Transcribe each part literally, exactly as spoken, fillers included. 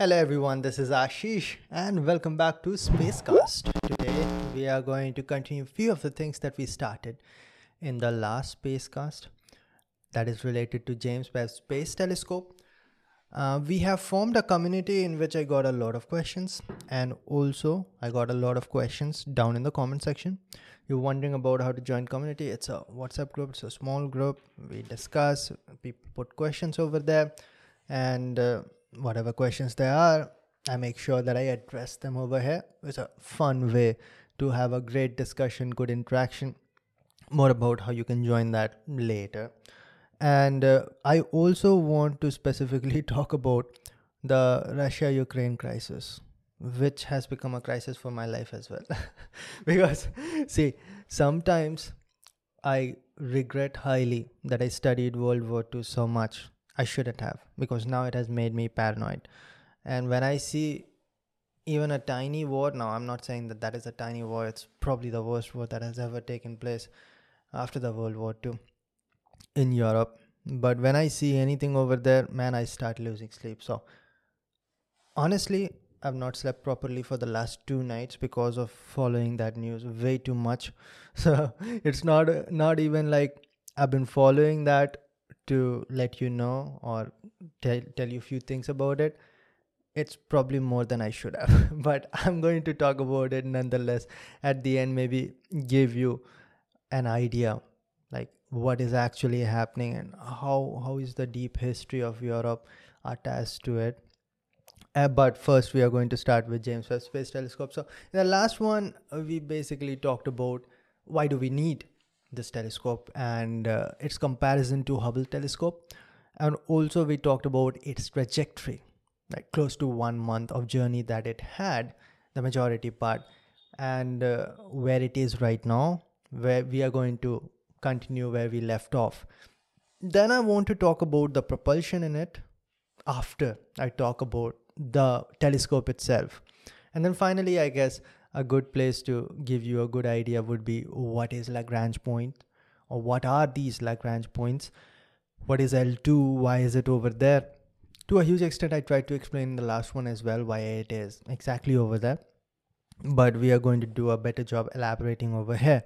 Hello everyone, this is Ashish and welcome back to Spacecast. Today we are going to continue a few of the things that we started in the last Spacecast that is related to James Webb Space Telescope. Uh, we have formed a community in which I got a lot of questions, and also I got a lot of questions down in the comment section. You're wondering about how to join community. It's a WhatsApp group, it's a small group. We discuss, people put questions over there, and uh, whatever questions there are, I make sure that I address them over here. It's a fun way to have a great discussion, good interaction. More about how you can join that later. And uh, I also want to specifically talk about the Russia-Ukraine crisis, which has become a crisis for my life as well. Because, see, sometimes I regret highly that I studied World War Two so much. I shouldn't have, because now it has made me paranoid. And when I see even a tiny war, now I'm not saying that that is a tiny war, it's probably the worst war that has ever taken place after the World War Two in Europe. But when I see anything over there, man, I start losing sleep. So honestly, I've not slept properly for the last two nights because of following that news way too much. So it's not, not even like I've been following that to let you know or tell, tell you a few things about it. It's probably more than I should have, but I'm going to talk about it nonetheless. At the end, maybe give you an idea like what is actually happening and how how is the deep history of Europe attached to it. Uh, but first we are going to start with James Webb Space Telescope. So in the last one, we basically talked about why do we need this telescope and uh, its comparison to Hubble telescope, and also we talked about its trajectory, like close to one month of journey that it had, the majority part, and uh, where it is right now, where we are going to continue where we left off. Then I want to talk about the propulsion in it after I talk about the telescope itself, and then finally I guess a good place to give you a good idea would be what is Lagrange point, or what are these Lagrange points, what is L two, why is it over there. To a huge extent I tried to explain in the last one as well why it is exactly over there, but we are going to do a better job elaborating over here,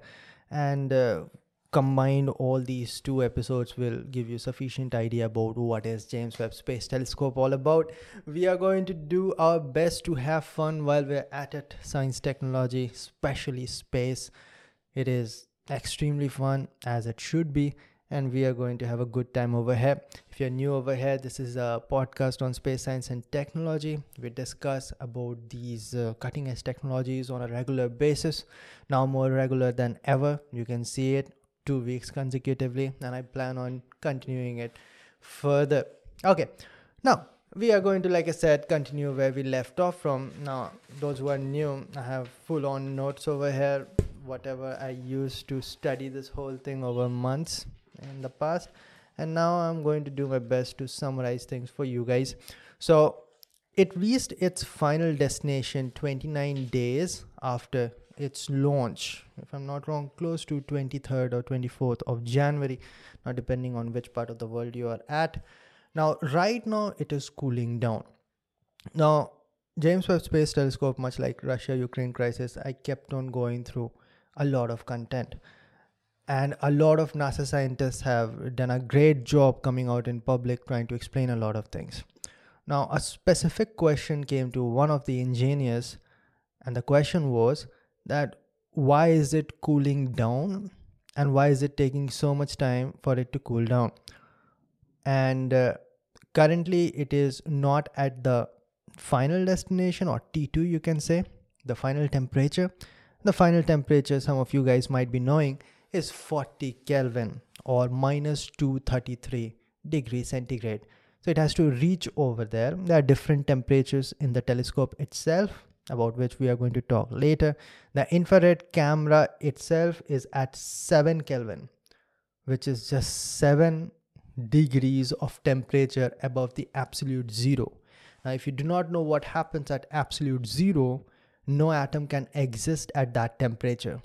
and uh, combined all these two episodes will give you sufficient idea about what is James Webb Space Telescope all about. We are going to do our best to have fun while we're at it. Science, technology, especially space, it is extremely fun, as it should be, and we are going to have a good time over here. If you're new over here, this is a podcast on space science and technology. We discuss about these uh, cutting edge technologies on a regular basis, now more regular than ever. You can see it two weeks consecutively, and I plan on continuing it further. Okay, now we are going to, like I said, continue where we left off from. Now, those who are new, I have full-on notes over here, whatever I used to study this whole thing over months in the past, and now I'm going to do my best to summarize things for you guys. So it reached its final destination twenty-nine days after its launch, if I'm not wrong, close to twenty-third or twenty-fourth of January, now depending on which part of the world you are at. Now, right now, it is cooling down. Now, James Webb Space Telescope, much like Russia-Ukraine crisis, I kept on going through a lot of content. And a lot of NASA scientists have done a great job coming out in public trying to explain a lot of things. Now, a specific question came to one of the engineers, and the question was, that why is it cooling down and why is it taking so much time for it to cool down? And uh, currently it is not at the final destination, or T two you can say, the final temperature. The final temperature, some of you guys might be knowing, is forty Kelvin or minus two hundred thirty-three degrees centigrade. So it has to reach over there. There are different temperatures in the telescope itself, about which we are going to talk later. The infrared camera itself is at seven Kelvin, which is just seven degrees of temperature above the absolute zero. Now, if you do not know what happens at absolute zero, no atom can exist at that temperature.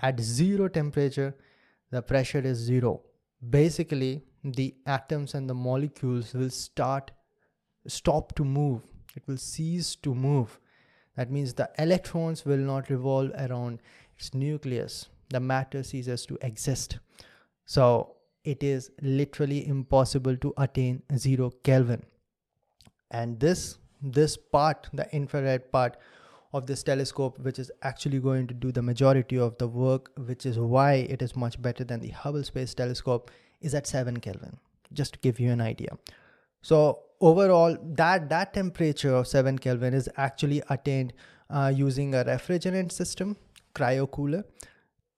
At zero temperature, the pressure is zero. Basically, the atoms and the molecules will start stop to move. It will cease to move. That means the electrons will not revolve around its nucleus. The matter ceases to exist. So it is literally impossible to attain zero Kelvin. And this, this part, the infrared part of this telescope, which is actually going to do the majority of the work, which is why it is much better than the Hubble Space Telescope, is at seven Kelvin, just to give you an idea. So overall, that, that temperature of seven Kelvin is actually attained uh, using a refrigerant system, cryo cooler,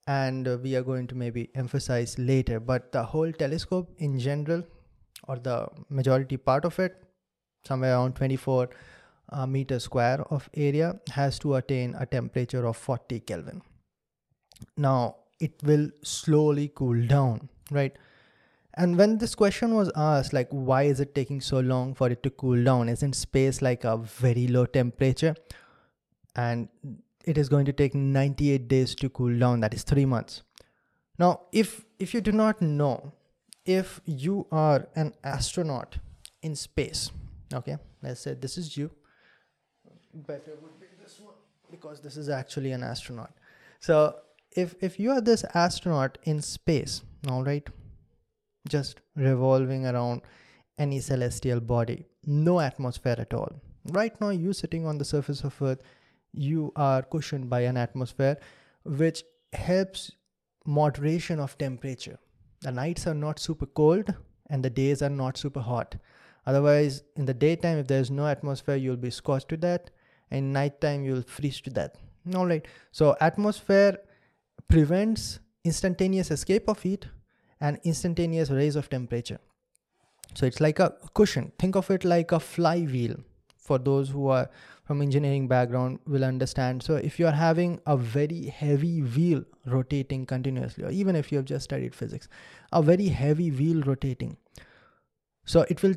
and uh, we are going to maybe emphasize later. But the whole telescope in general, or the majority part of it, somewhere around twenty-four uh, meter square of area, has to attain a temperature of forty Kelvin. Now, it will slowly cool down, right? And when this question was asked, like, why is it taking so long for it to cool down? Isn't space like a very low temperature? And it is going to take ninety-eight days to cool down. That is three months. Now, if, if you do not know, if you are an astronaut in space, okay, let's say this is you. Better would be this one, because this is actually an astronaut. So if, if you are this astronaut in space, all right, just revolving around any celestial body, no atmosphere at all. Right now, you sitting on the surface of Earth, you are cushioned by an atmosphere which helps moderation of temperature. The nights are not super cold and the days are not super hot. Otherwise, in the daytime, if there is no atmosphere, you'll be scorched to death, and nighttime you'll freeze to death. All right. So atmosphere prevents instantaneous escape of heat and instantaneous raise of temperature. So it's like a cushion. Think of it like a flywheel. For those who are from engineering background will understand. So if you're having a very heavy wheel rotating continuously, or even if you have just studied physics, a very heavy wheel rotating, so it will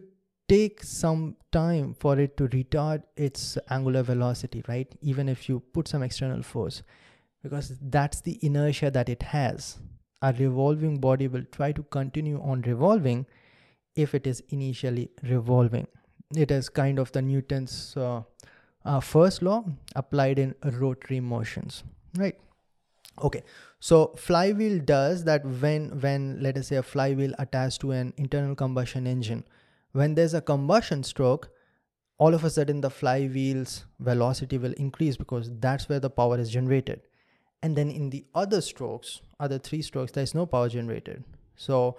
take some time for it to retard its angular velocity, right? Even if you put some external force, because that's the inertia that it has. A revolving body will try to continue on revolving if it is initially revolving. It is kind of the Newton's uh, uh, first law applied in rotary motions, right? Okay, so flywheel does that when, when let us say a flywheel attached to an internal combustion engine, when there's a combustion stroke, all of a sudden the flywheel's velocity will increase because that's where the power is generated. And then in the other strokes, other three strokes, there's no power generated. So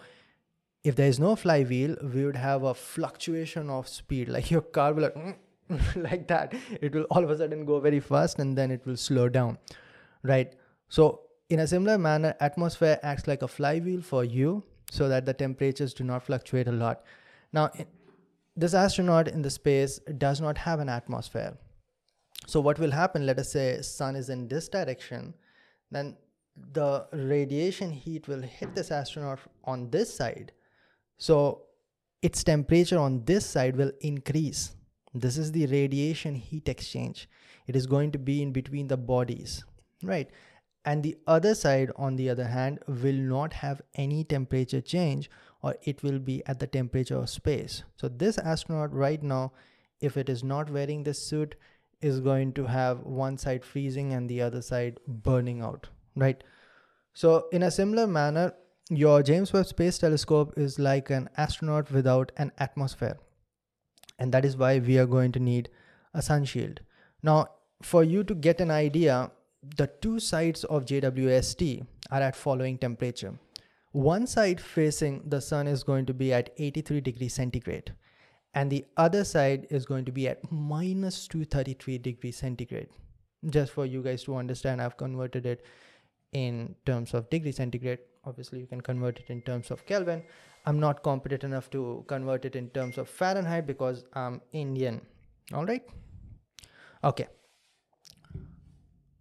if there's no flywheel, we would have a fluctuation of speed. Like your car will like, like that. It will all of a sudden go very fast and then it will slow down, right? So in a similar manner, atmosphere acts like a flywheel for you so that the temperatures do not fluctuate a lot. Now, this astronaut in the space does not have an atmosphere. So what will happen, let us say sun is in this direction, then the radiation heat will hit this astronaut on this side. So its temperature on this side will increase. This is the radiation heat exchange. It is going to be in between the bodies, right? And the other side, on the other hand, will not have any temperature change, or it will be at the temperature of space. So this astronaut right now, if it is not wearing this suit, is going to have one side freezing and the other side burning out, right? So in a similar manner, your James Webb Space Telescope is like an astronaut without an atmosphere. And that is why we are going to need a sunshield. Now, for you to get an idea, the two sides of J W S T are at following temperature. One side facing the sun is going to be at eighty-three degrees centigrade. And the other side is going to be at minus two hundred thirty-three degrees centigrade. Just for you guys to understand, I've converted it in terms of degree centigrade. Obviously, you can convert it in terms of Kelvin. I'm not competent enough to convert it in terms of Fahrenheit because I'm Indian. All right. Okay.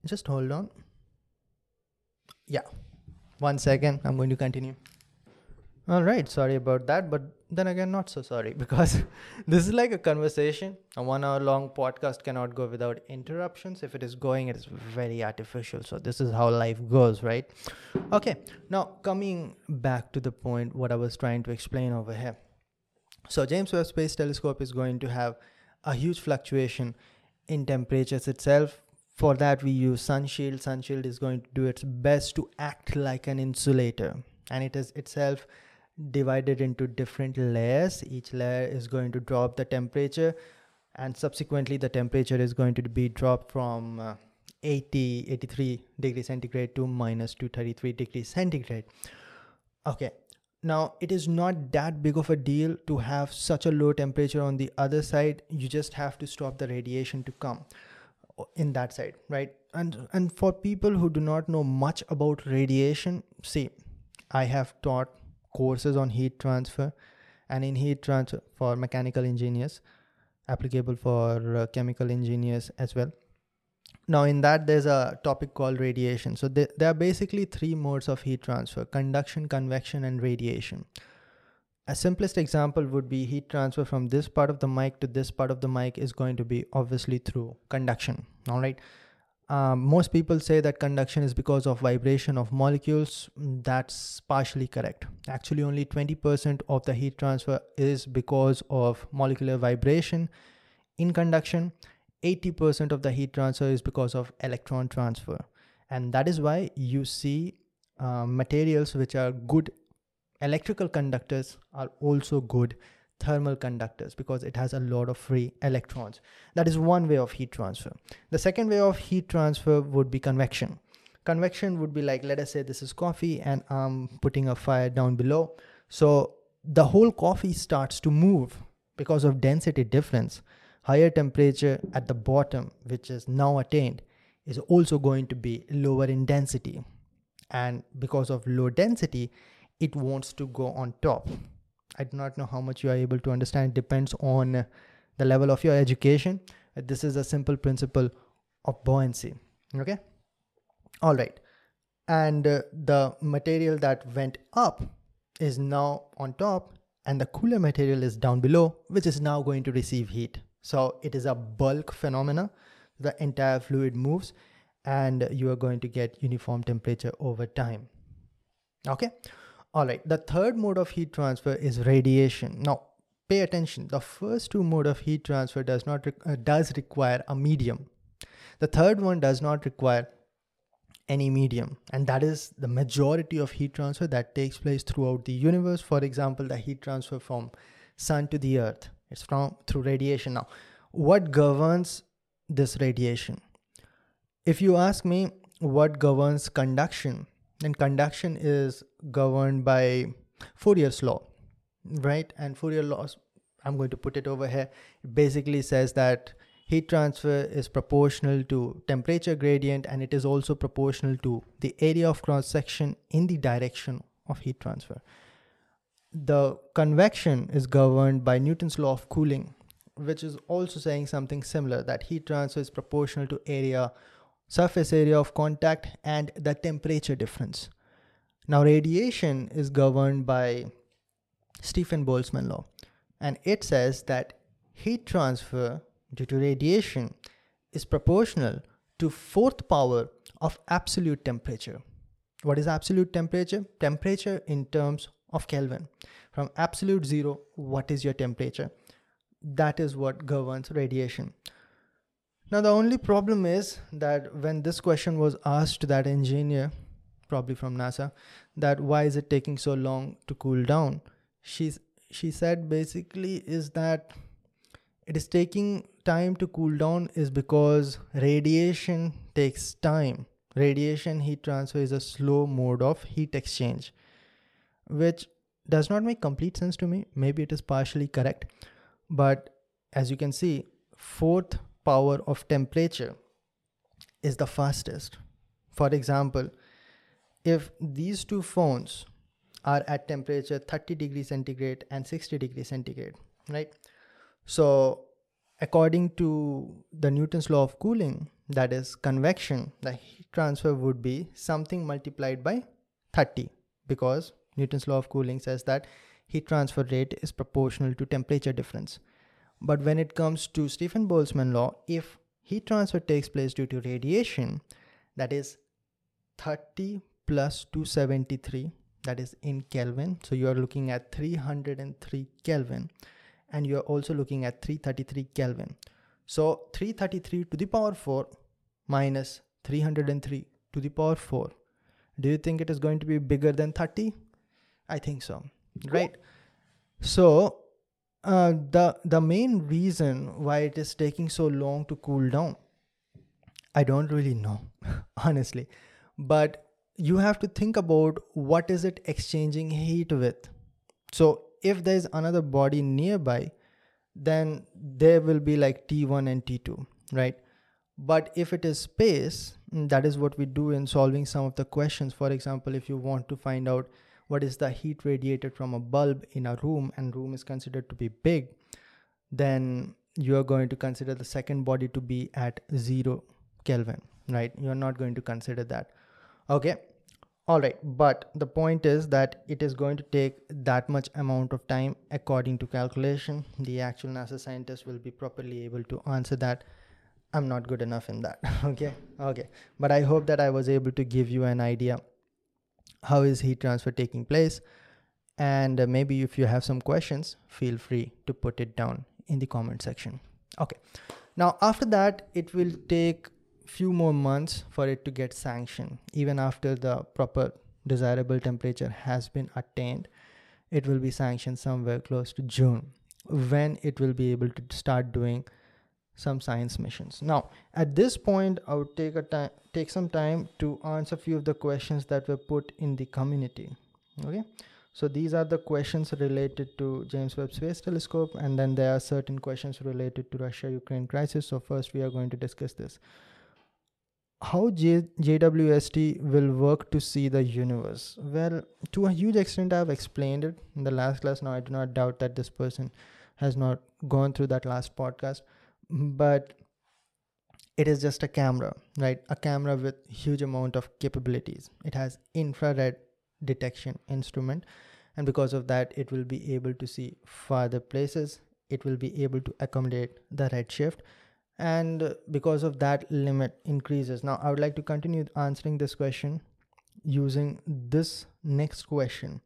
Just hold on. Yeah. One second. I'm going to continue. All right. Sorry about that. But then again, not so sorry, because this is like a conversation. A one hour long podcast cannot go without interruptions. If it is going, it is very artificial. So this is how life goes, right? Okay. Now coming back to the point, what I was trying to explain over here. So James Webb Space Telescope is going to have a huge fluctuation in temperatures itself. For that, we use sun shield. Sun shield is going to do its best to act like an insulator, and it is itself divided into different layers. Each layer is going to drop the temperature, and subsequently the temperature is going to be dropped from uh, eighty, eighty-three degrees centigrade to minus two thirty-three degrees centigrade. Okay. Now, it is not that big of a deal to have such a low temperature on the other side. You just have to stop the radiation to come in that side, right? And and for people who do not know much about radiation, see, I have taught courses on heat transfer, and in heat transfer for mechanical engineers, applicable for uh, chemical engineers as well. Now, in that, there's a topic called radiation. So there, there are basically three modes of heat transfer: conduction, convection, and radiation. A simplest example would be heat transfer from this part of the mic to this part of the mic is going to be obviously through conduction. All right. Um, most people say that conduction is because of vibration of molecules. That's partially correct. Actually, only twenty percent of the heat transfer is because of molecular vibration in conduction. eighty percent of the heat transfer is because of electron transfer. And that is why you see uh, materials which are good electrical conductors are also good thermal conductors, because it has a lot of free electrons. That is one way of heat transfer. The second way of heat transfer would be convection. Convection would be like, let us say this is coffee and I'm putting a fire down below. So the whole coffee starts to move because of density difference. Higher temperature at the bottom, which is now attained, is also going to be lower in density. And because of low density, it wants to go on top. I do not know how much you are able to understand. It depends on the level of your education. This is a simple principle of buoyancy. Okay. All right. And uh, the material that went up is now on top, and the cooler material is down below, which is now going to receive heat. So it is a bulk phenomena. The entire fluid moves and you are going to get uniform temperature over time. Okay. All right. The third mode of heat transfer is radiation. Now pay attention. The first two mode of heat transfer does not, re- uh, does require a medium. The third one does not require any medium. And that is the majority of heat transfer that takes place throughout the universe. For example, the heat transfer from sun to the earth. It's from through radiation. Now, what governs this radiation? If you ask me what governs conduction, then conduction is governed by Fourier's law, right? And Fourier laws, I'm going to put it over here, it basically says that heat transfer is proportional to temperature gradient, and it is also proportional to the area of cross-section in the direction of heat transfer. The convection is governed by Newton's law of cooling, which is also saying something similar, that heat transfer is proportional to area, surface area of contact, and the temperature difference. Now, radiation is governed by Stefan Boltzmann law, and it says that heat transfer due to radiation is proportional to fourth power of absolute temperature. What is absolute temperature? Temperature in terms of Kelvin. From absolute zero, what is your temperature? That is what governs radiation. Now, the only problem is that when this question was asked to that engineer, probably from NASA, that why is it taking so long to cool down? She's, she said basically is that it is taking time to cool down is because radiation takes time. Radiation heat transfer is a slow mode of heat exchange, which does not make complete sense to me. Maybe it is partially correct. But as you can see, fourth power of temperature is the fastest. For example, if these two phones are at temperature thirty degrees centigrade and sixty degrees centigrade, right? So according to the Newton's law of cooling, that is convection, the heat transfer would be something multiplied by thirty, because Newton's law of cooling says that heat transfer rate is proportional to temperature difference. But when it comes to Stefan Boltzmann law, if heat transfer takes place due to radiation, that is thirty plus two seventy-three, that is in Kelvin. So you are looking at three hundred three Kelvin, and you are also looking at three hundred thirty-three Kelvin. So three hundred thirty-three to the power four minus three hundred three to the power four. Do you think it is going to be bigger than thirty? I think so, right? So uh, the, the main reason why it is taking so long to cool down, I don't really know, honestly. But you have to think about what is it exchanging heat with. So if there is another body nearby, then there will be like T one and T two, right? But if it is space, that is what we do in solving some of the questions. For example, if you want to find out what is the heat radiated from a bulb in a room, and room is considered to be big, then you are going to consider the second body to be at zero Kelvin, right? You're not going to consider that. Okay, all right. But the point is that it is going to take that much amount of time according to calculation. The actual NASA scientists will be properly able to answer that. I'm not good enough in that. Okay, okay. But I hope that I was able to give you an idea how is heat transfer taking place. And uh, maybe if you have some questions, feel free to put it down in the comment section. Okay. Now, after that, it will take few more months for it to get sanctioned. Even after the proper desirable temperature has been attained, it will be sanctioned somewhere close to June, when it will be able to start doing some science missions. Now, at this point, I would take a time, take some time to answer a few of the questions that were put in the community. Okay, so these are the questions related to James Webb Space Telescope, and then there are certain questions related to Russia-Ukraine crisis. So first, we are going to discuss this. How J JWST will work to see the universe? Well, to a huge extent, I have explained it in the last class. Now, I do not doubt that this person has not gone through that last podcast, but it is just a camera, right? A camera with huge amount of capabilities. It has infrared detection instrument, and because of that, it will be able to see farther places. It will be able to accommodate the redshift, and because of that, limit increases. Now, I would like to continue answering this question using this next question.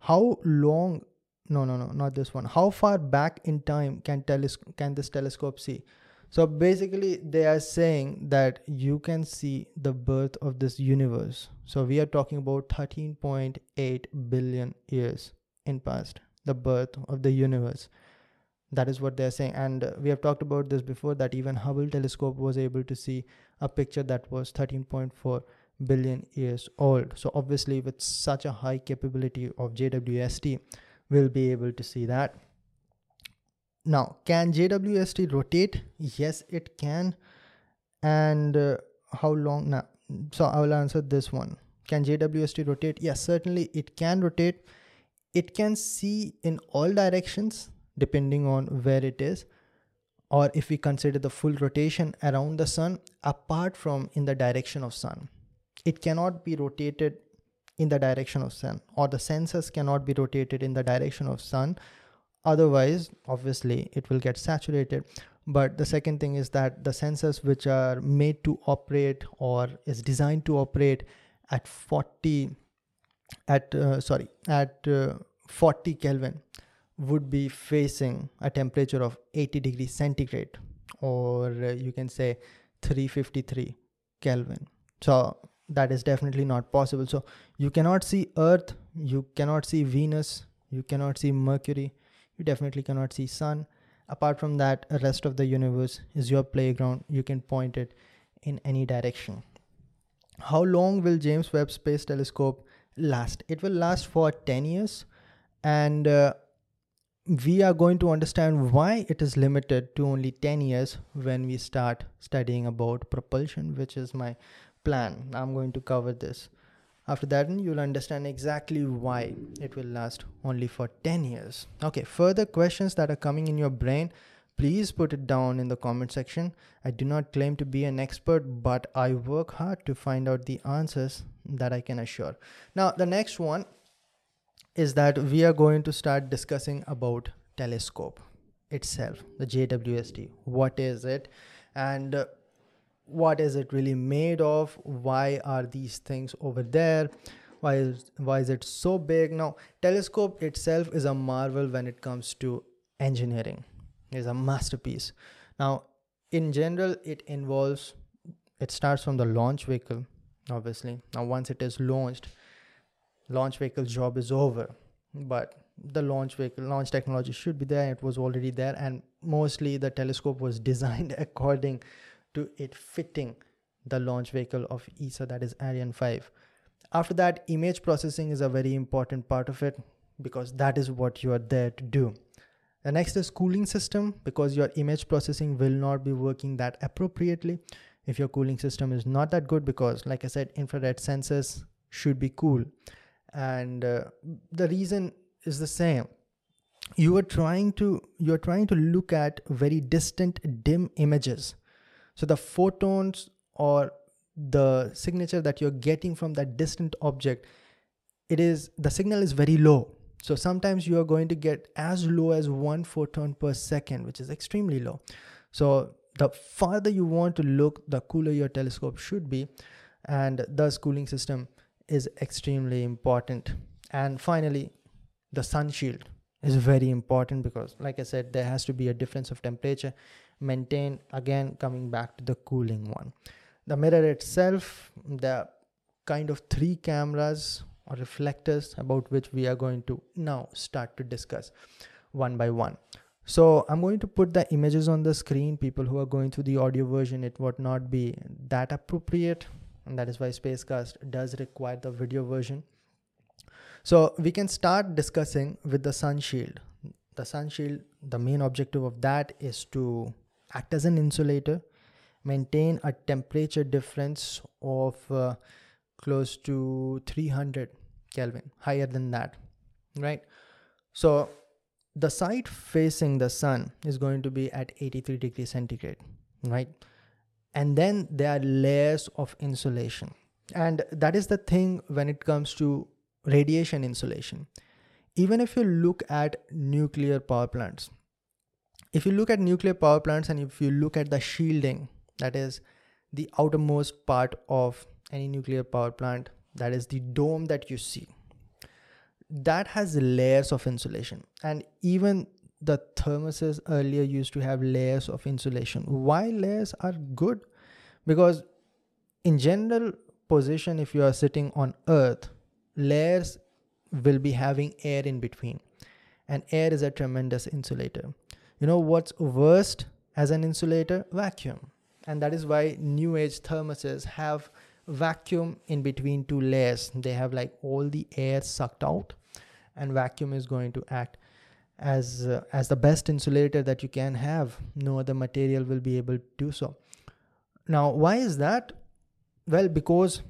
How long, no, no, no, not this one. How far back in time can, teles- can this telescope see? So basically, they are saying that you can see the birth of this universe. So we are talking about thirteen point eight billion years in past, the birth of the universe. That is what they're saying. And uh, we have talked about this before, that even Hubble telescope was able to see a picture that was thirteen point four billion years old. So obviously, with such a high capability of J W S T, we'll be able to see that. Now, can J W S T rotate? Yes, it can. And uh, how long now? So I will answer this one. Can J W S T rotate? Yes, certainly it can rotate. It can see in all directions, depending on where it is, or if we consider the full rotation around the sun, apart from in the direction of sun. It cannot be rotated in the direction of sun, or the sensors cannot be rotated in the direction of sun. Otherwise, obviously, it will get saturated. But the second thing is that the sensors which are made to operate, or is designed to operate at forty, at uh, sorry, at uh, forty Kelvin, would be facing a temperature of eighty degrees centigrade, or uh, you can say three fifty-three Kelvin. So that is definitely not possible. So you cannot see Earth, you cannot see Venus, you cannot see Mercury, you definitely cannot see Sun. Apart from that, the rest of the universe is your playground. You can point it in any direction. How long will James Webb Space Telescope last? It will last for ten years, and uh, we are going to understand why it is limited to only ten years when we start studying about propulsion, which is my plan. I'm going to cover this. After that, you'll understand exactly why it will last only for ten years. Okay, further questions that are coming in your brain, please put it down in the comment section. I do not claim to be an expert, but I work hard to find out the answers, that I can assure. Now, the next one is that we are going to start discussing about telescope itself, the J W S T. What is it, and uh, what is it really made of? Why are these things over there? Why is, why is it so big? Now, telescope itself is a marvel when it comes to engineering. It's a masterpiece. Now, in general, it involves, it starts from the launch vehicle, obviously. Now, once it is launched, launch vehicle's job is over. But the launch vehicle, launch technology should be there. It was already there. And mostly the telescope was designed according to it fitting the launch vehicle of E S A, that is Ariane five. After that, image processing is a very important part of it, because that is what you are there to do. The next is cooling system, because your image processing will not be working that appropriately if your cooling system is not that good, because like I said, infrared sensors should be cool. And uh, the reason is the same. You are trying to, you're trying to look at very distant, dim images. So the photons or the signature that you're getting from that distant object, it is, the signal is very low. So sometimes you are going to get as low as one photon per second, which is extremely low. So the farther you want to look, the cooler your telescope should be. And thus cooling system is extremely important. And finally, the sun shield is very important, because like I said, there has to be a difference of temperature maintained, again coming back to the cooling one. The mirror itself, the kind of three cameras or reflectors about which we are going to now start to discuss one by one. So I'm going to put the images on the screen. People who are going through the audio version, it would not be that appropriate, and that is why Spacecast does require the video version. So we can start discussing with the sun shield. The sun shield, the main objective of that is to act as an insulator, maintain a temperature difference of uh, close to three hundred Kelvin, higher than that, right? So the side facing the sun is going to be at eighty-three degrees centigrade, right? And then there are layers of insulation. And that is the thing when it comes to radiation insulation. Even if you look at nuclear power plants, if you look at nuclear power plants and if you look at the shielding, that is the outermost part of any nuclear power plant, that is the dome that you see, that has layers of insulation. And even the thermoses earlier used to have layers of insulation. Why layers are good? Because in general position, if you are sitting on Earth, layers will be having air in between, and air is a tremendous insulator. You know what's worst as an insulator? Vacuum. And that is why new age thermoses have vacuum in between two layers. They have like all the air sucked out, and vacuum is going to act as uh, as the best insulator that you can have. No other material will be able to do so. Now, why is that? Well, because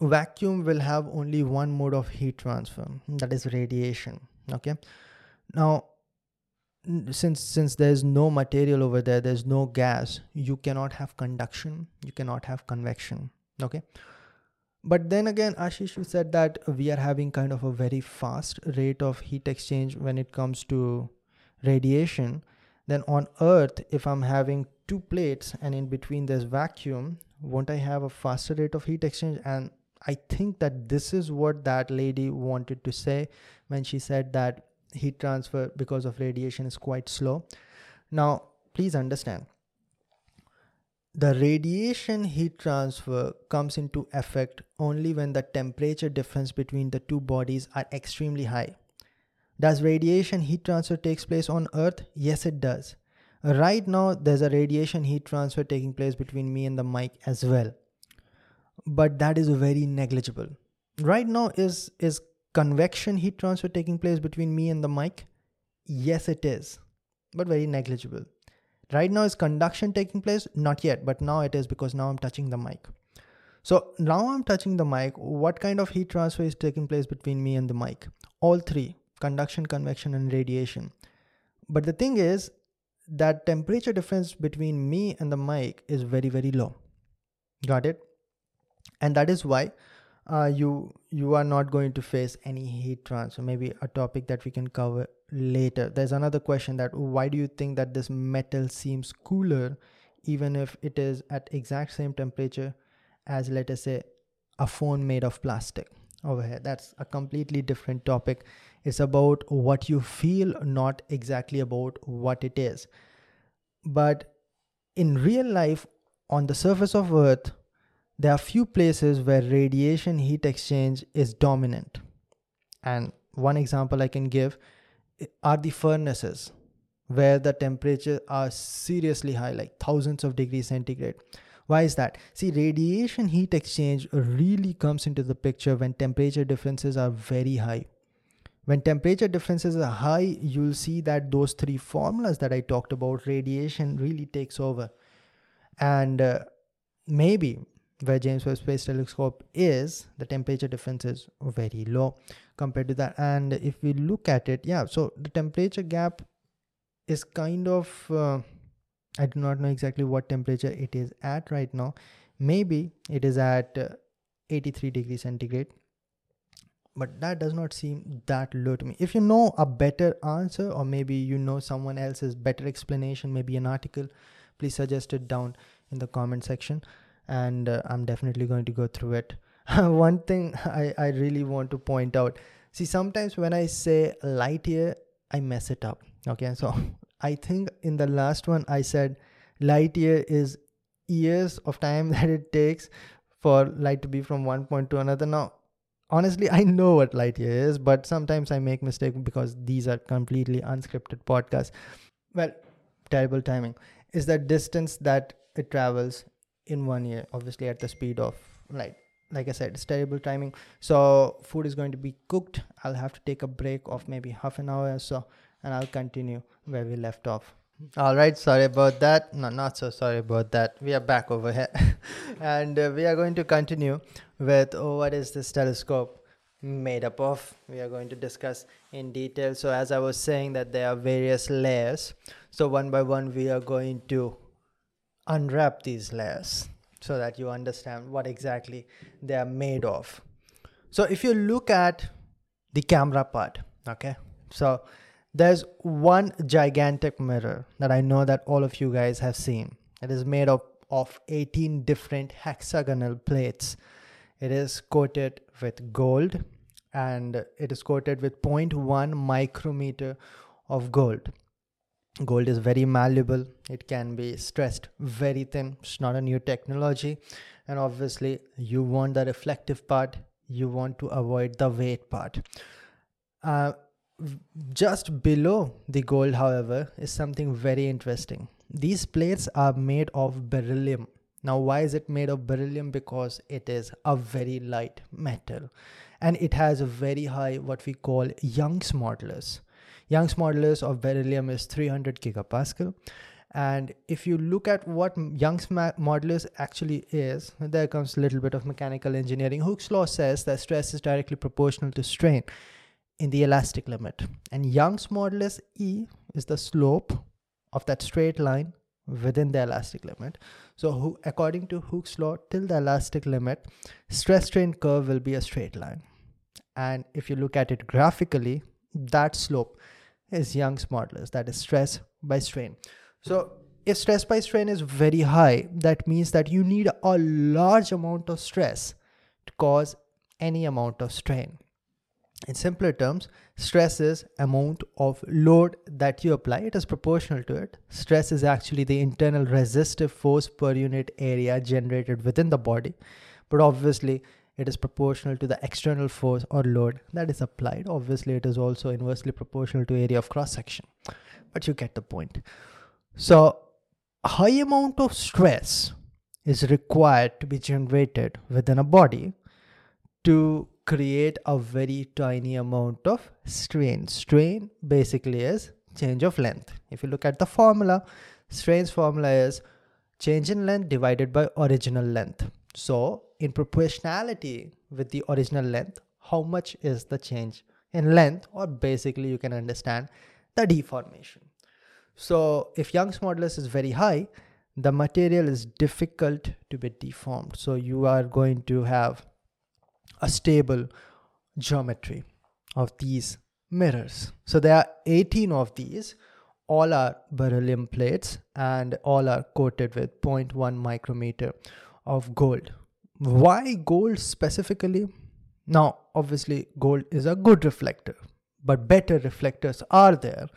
vacuum will have only one mode of heat transfer, that is radiation. Okay, now since since there is no material over there, there's no gas, you cannot have conduction, you cannot have convection. Okay, but then again, Ashish, you said that we are having kind of a very fast rate of heat exchange when it comes to radiation. Then on Earth, if I'm having two plates and in between there's vacuum, won't I have a faster rate of heat exchange? And I think that this is what that lady wanted to say when she said that heat transfer because of radiation is quite slow. Now, please understand, the radiation heat transfer comes into effect only when the temperature difference between the two bodies are extremely high. Does radiation heat transfer takes place on Earth? Yes, it does. Right now, there's a radiation heat transfer taking place between me and the mic as well. But that is very negligible. Right now, is, is convection heat transfer taking place between me and the mic? Yes, it is, but very negligible. Right now, is conduction taking place? Not yet, but now it is, because now I'm touching the mic. So now I'm touching the mic. What kind of heat transfer is taking place between me and the mic? All three: conduction, convection, and radiation. But the thing is that temperature difference between me and the mic is very, very low. Got it? And that is why uh, you, you are not going to face any heat transfer. Maybe a topic that we can cover later. There's another question, that why do you think that this metal seems cooler even if it is at exact same temperature as, let us say, a phone made of plastic? over here. That's a completely different topic. It's about what you feel, not exactly about what it is. But in real life, on the surface of Earth, there are few places where radiation heat exchange is dominant. And one example I can give are the furnaces, where the temperatures are seriously high, like thousands of degrees centigrade. Why is that? See, radiation heat exchange really comes into the picture when temperature differences are very high. When temperature differences are high, you'll see that those three formulas that I talked about, radiation really takes over. And uh, maybe where James Webb Space Telescope is, the temperature difference is very low compared to that. And if we look at it, yeah, so the temperature gap is kind of... Uh, I do not know exactly what temperature it is at right now. Maybe it is at uh, eighty-three degrees centigrade, but that does not seem that low to me. If you know a better answer, or maybe you know someone else's better explanation, maybe an article, please suggest it down in the comment section, and uh, I'm definitely going to go through it. One thing I, I really want to point out, see, sometimes when I say light year, I mess it up. Okay, so I think in the last one I said light year is years of time that it takes for light to be from one point to another. Now, honestly, I know what light year is, but sometimes I make mistakes because these are completely unscripted podcasts. Well, terrible timing. Is the distance that it travels in one year, obviously at the speed of light. Like I said, it's terrible timing. So food is going to be cooked. I'll have to take a break of maybe half an hour or so, and I'll continue where we left off. All right, sorry about that. No, not so sorry about that. We are back over here. And uh, we are going to continue with oh, what is this telescope made up of? We are going to discuss in detail. So as I was saying that there are various layers. So one by one, we are going to unwrap these layers so that you understand what exactly they are made of. So if you look at the camera part, okay? So there's one gigantic mirror that I know that all of you guys have seen. It is made up of eighteen different hexagonal plates. It is coated with gold, and it is coated with zero point one micrometer of gold. Gold is very malleable. It can be stressed very thin. It's not a new technology. And obviously, you want the reflective part. You want to avoid the weight part. Uh, Just below the gold, however, is something very interesting. These plates are made of beryllium. Now, why is it made of beryllium? Because it is a very light metal, and it has a very high, what we call Young's modulus. Young's modulus of beryllium is three hundred gigapascal. And if you look at what Young's modulus actually is, there comes a little bit of mechanical engineering. Hooke's law says that stress is directly proportional to strain in the elastic limit, and Young's modulus E is the slope of that straight line within the elastic limit. So who, according to Hooke's law, till the elastic limit, stress strain curve will be a straight line. And if you look at it graphically, that slope is Young's modulus, that is stress by strain. So if stress by strain is very high, that means that you need a large amount of stress to cause any amount of strain. In simpler terms, stress is amount of load that you apply. It is proportional to it. Stress is actually the internal resistive force per unit area generated within the body. But obviously, it is proportional to the external force or load that is applied. Obviously, it is also inversely proportional to area of cross-section. But you get the point. So, a high amount of stress is required to be generated within a body to create a very tiny amount of strain. Strain basically is change of length. If you look at the formula, strain's formula is change in length divided by original length. So in proportionality with the original length, how much is the change in length, or basically you can understand the deformation. So if Young's modulus is very high, the material is difficult to be deformed. So you are going to have a stable geometry of these mirrors. So there are eighteen of these. All are beryllium plates, and all are coated with zero point one micrometer of gold. Why gold specifically? Now, obviously, gold is a good reflector, but better reflectors are there.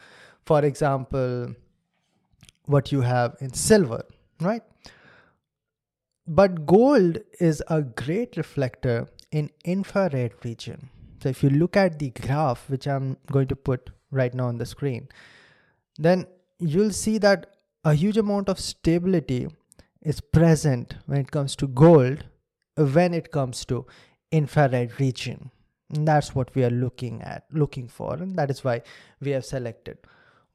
For example, what you have in silver, right? But gold is a great reflector in infrared region. So if you look at the graph, which I'm going to put right now on the screen, then you'll see that a huge amount of stability is present when it comes to gold, when it comes to infrared region. And that's what we are looking at, looking for. And that is why we have selected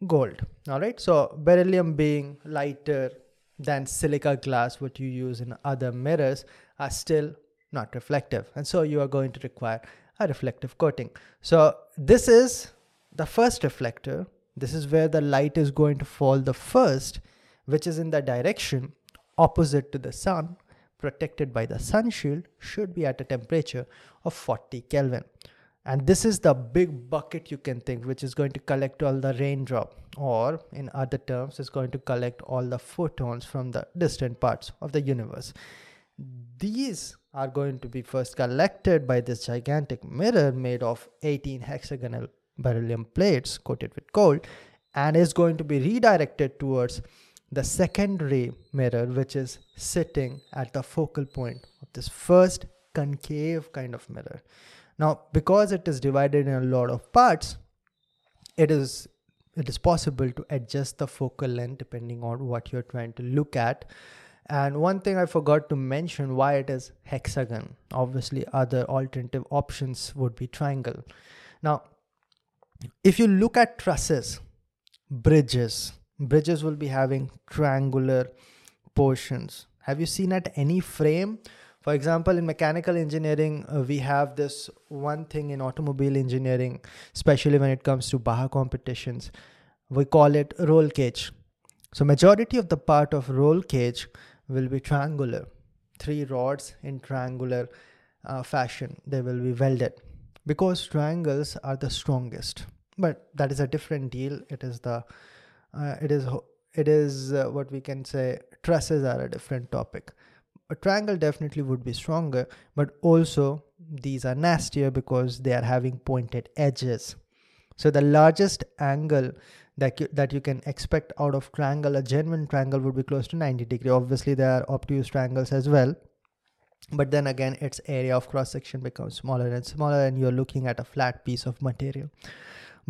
gold. All right. So beryllium being lighter than silica glass, what you use in other mirrors, are still not reflective. And so you are going to require a reflective coating. So this is the first reflector. This is where the light is going to fall the first, which is in the direction opposite to the sun, protected by the sun shield, should be at a temperature of forty Kelvin. And this is the big bucket, you can think, which is going to collect all the raindrop, or in other terms, is going to collect all the photons from the distant parts of the universe. These are going to be first collected by this gigantic mirror made of eighteen hexagonal beryllium plates coated with gold, and is going to be redirected towards the secondary mirror, which is sitting at the focal point of this first concave kind of mirror. Now, because it is divided in a lot of parts, it is it is possible to adjust the focal length depending on what you're trying to look at. And one thing I forgot to mention, why it is hexagon. Obviously, other alternative options would be triangle. Now, if you look at trusses, bridges, bridges will be having triangular portions. Have you seen at any frame? For example, in mechanical engineering, uh, we have this one thing in automobile engineering, especially when it comes to Baja competitions, we call it roll cage. So majority of the part of roll cage will be triangular, three rods in triangular uh, fashion. They will be welded because triangles are the strongest, but that is a different deal. It is the Uh, it is it is uh, what we can say, trusses are a different topic. A triangle definitely would be stronger, but also these are nastier because they are having pointed edges. So the largest angle that you, that you can expect out of triangle, a genuine triangle, would be close to ninety degrees. Obviously, there are obtuse triangles as well, but then again, its area of cross-section becomes smaller and smaller, and you're looking at a flat piece of material.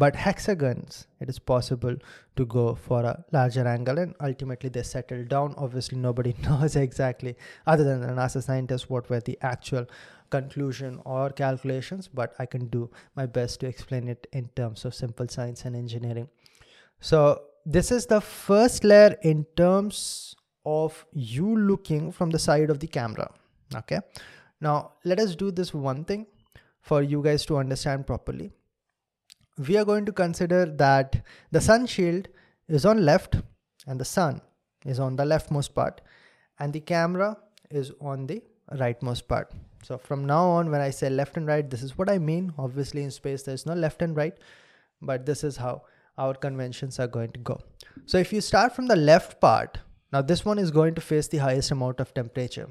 But hexagons, it is possible to go for a larger angle, and ultimately they settle down. Obviously, nobody knows exactly, other than the NASA scientists, what were the actual conclusion or calculations, but I can do my best to explain it in terms of simple science and engineering. So this is the first layer in terms of you looking from the side of the camera. Okay. Now let us do this one thing for you guys to understand properly. We are going to consider that the sun shield is on left and the sun is on the leftmost part and the camera is on the rightmost part. So from now on, when I say left and right, this is what I mean. Obviously in space, there's no left and right, but this is how our conventions are going to go. So if you start from the left part, now this one is going to face the highest amount of temperature,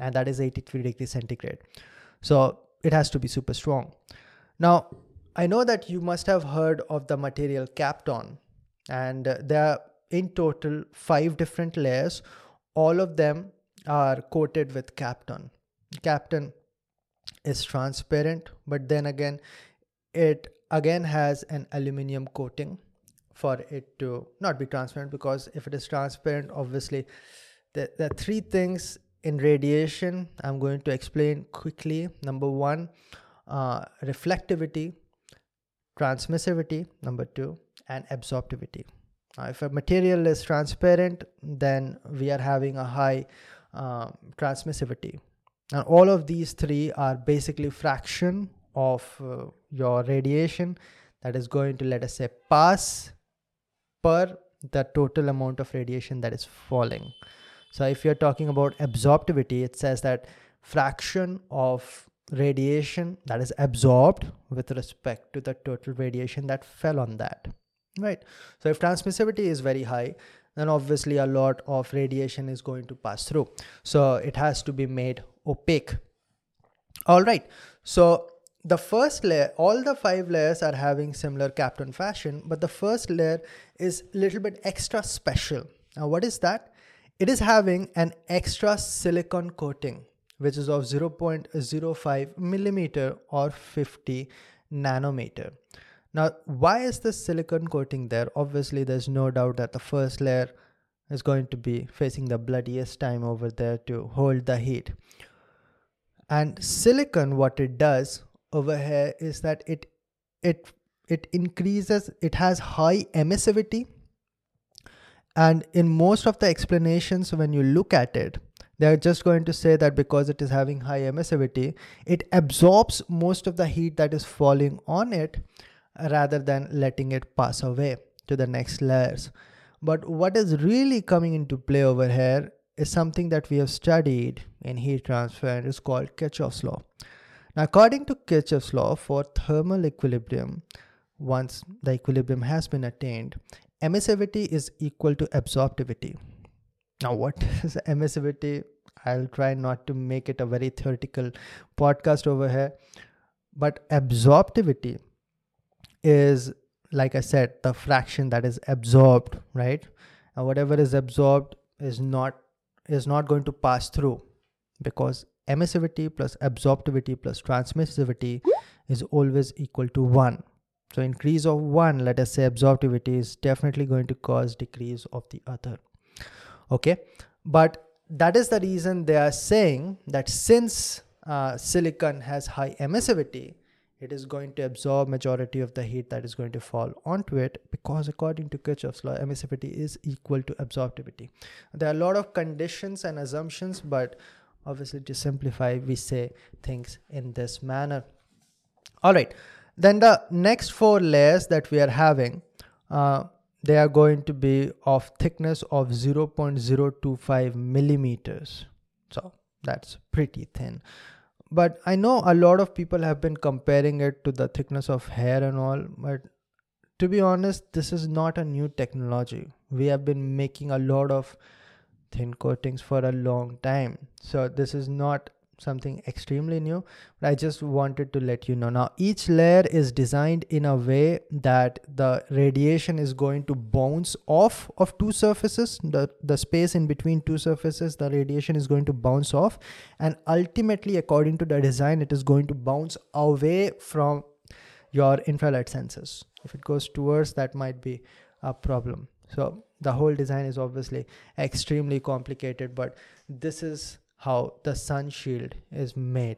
and that is eighty-three degrees centigrade. So it has to be super strong. Now, I know that you must have heard of the material Kapton, and uh, there are in total five different layers. All of them are coated with Kapton. Kapton is transparent, but then again, it again has an aluminium coating for it to not be transparent, because if it is transparent, obviously there, there are three things in radiation I'm going to explain quickly. Number one, uh, reflectivity. Transmissivity, number two, and absorptivity. Uh, if a material is transparent, then we are having a high uh, transmissivity. And all of these three are basically fraction of uh, your radiation that is going to, let us say, pass per the total amount of radiation that is falling. So if you're talking about absorptivity, it says that fraction of radiation that is absorbed with respect to the total radiation that fell on that, right? So if transmissivity is very high, then obviously a lot of radiation is going to pass through. So it has to be made opaque. All right. So the first layer, all the five layers are having similar Kapton fashion, but the first layer is a little bit extra special. Now, what is that? It is having an extra silicon coating, which is of zero point zero five millimeter or fifty nanometer. Now, why is this silicon coating there? Obviously, there's no doubt that the first layer is going to be facing the bloodiest time over there to hold the heat. And silicon, what it does over here is that it it it increases, it has high emissivity, and in most of the explanations when you look at it, they're just going to say that because it is having high emissivity, it absorbs most of the heat that is falling on it rather than letting it pass away to the next layers. But what is really coming into play over here is something that we have studied in heat transfer, and it's called Kirchhoff's law. Now, according to Kirchhoff's law, for thermal equilibrium, once the equilibrium has been attained, emissivity is equal to absorptivity. Now, what is emissivity? I'll try not to make it a very theoretical podcast over here. But absorptivity is, like I said, the fraction that is absorbed, right? And whatever is absorbed is not is not going to pass through, because emissivity plus absorptivity plus transmissivity is always equal to one. So increase of one, let us say absorptivity, is definitely going to cause decrease of the other. Okay, but that is the reason they are saying that since uh, silicon has high emissivity, it is going to absorb majority of the heat that is going to fall onto it, because according to Kirchhoff's law, emissivity is equal to absorptivity. There are a lot of conditions and assumptions, but obviously to simplify, we say things in this manner. All right, then the next four layers that we are having, uh, they are going to be of thickness of zero point zero two five millimeters. So that's pretty thin. But I know a lot of people have been comparing it to the thickness of hair and all, but to be honest, this is not a new technology. We have been making a lot of thin coatings for a long time. So this is not something extremely new, but I just wanted to let you know. Now, each layer is designed in a way that the radiation is going to bounce off of two surfaces, the, the space in between two surfaces, the radiation is going to bounce off, and ultimately, according to the design, it is going to bounce away from your infrared sensors. If it goes towards, that might be a problem. So the whole design is obviously extremely complicated, but this is how the sun shield is made.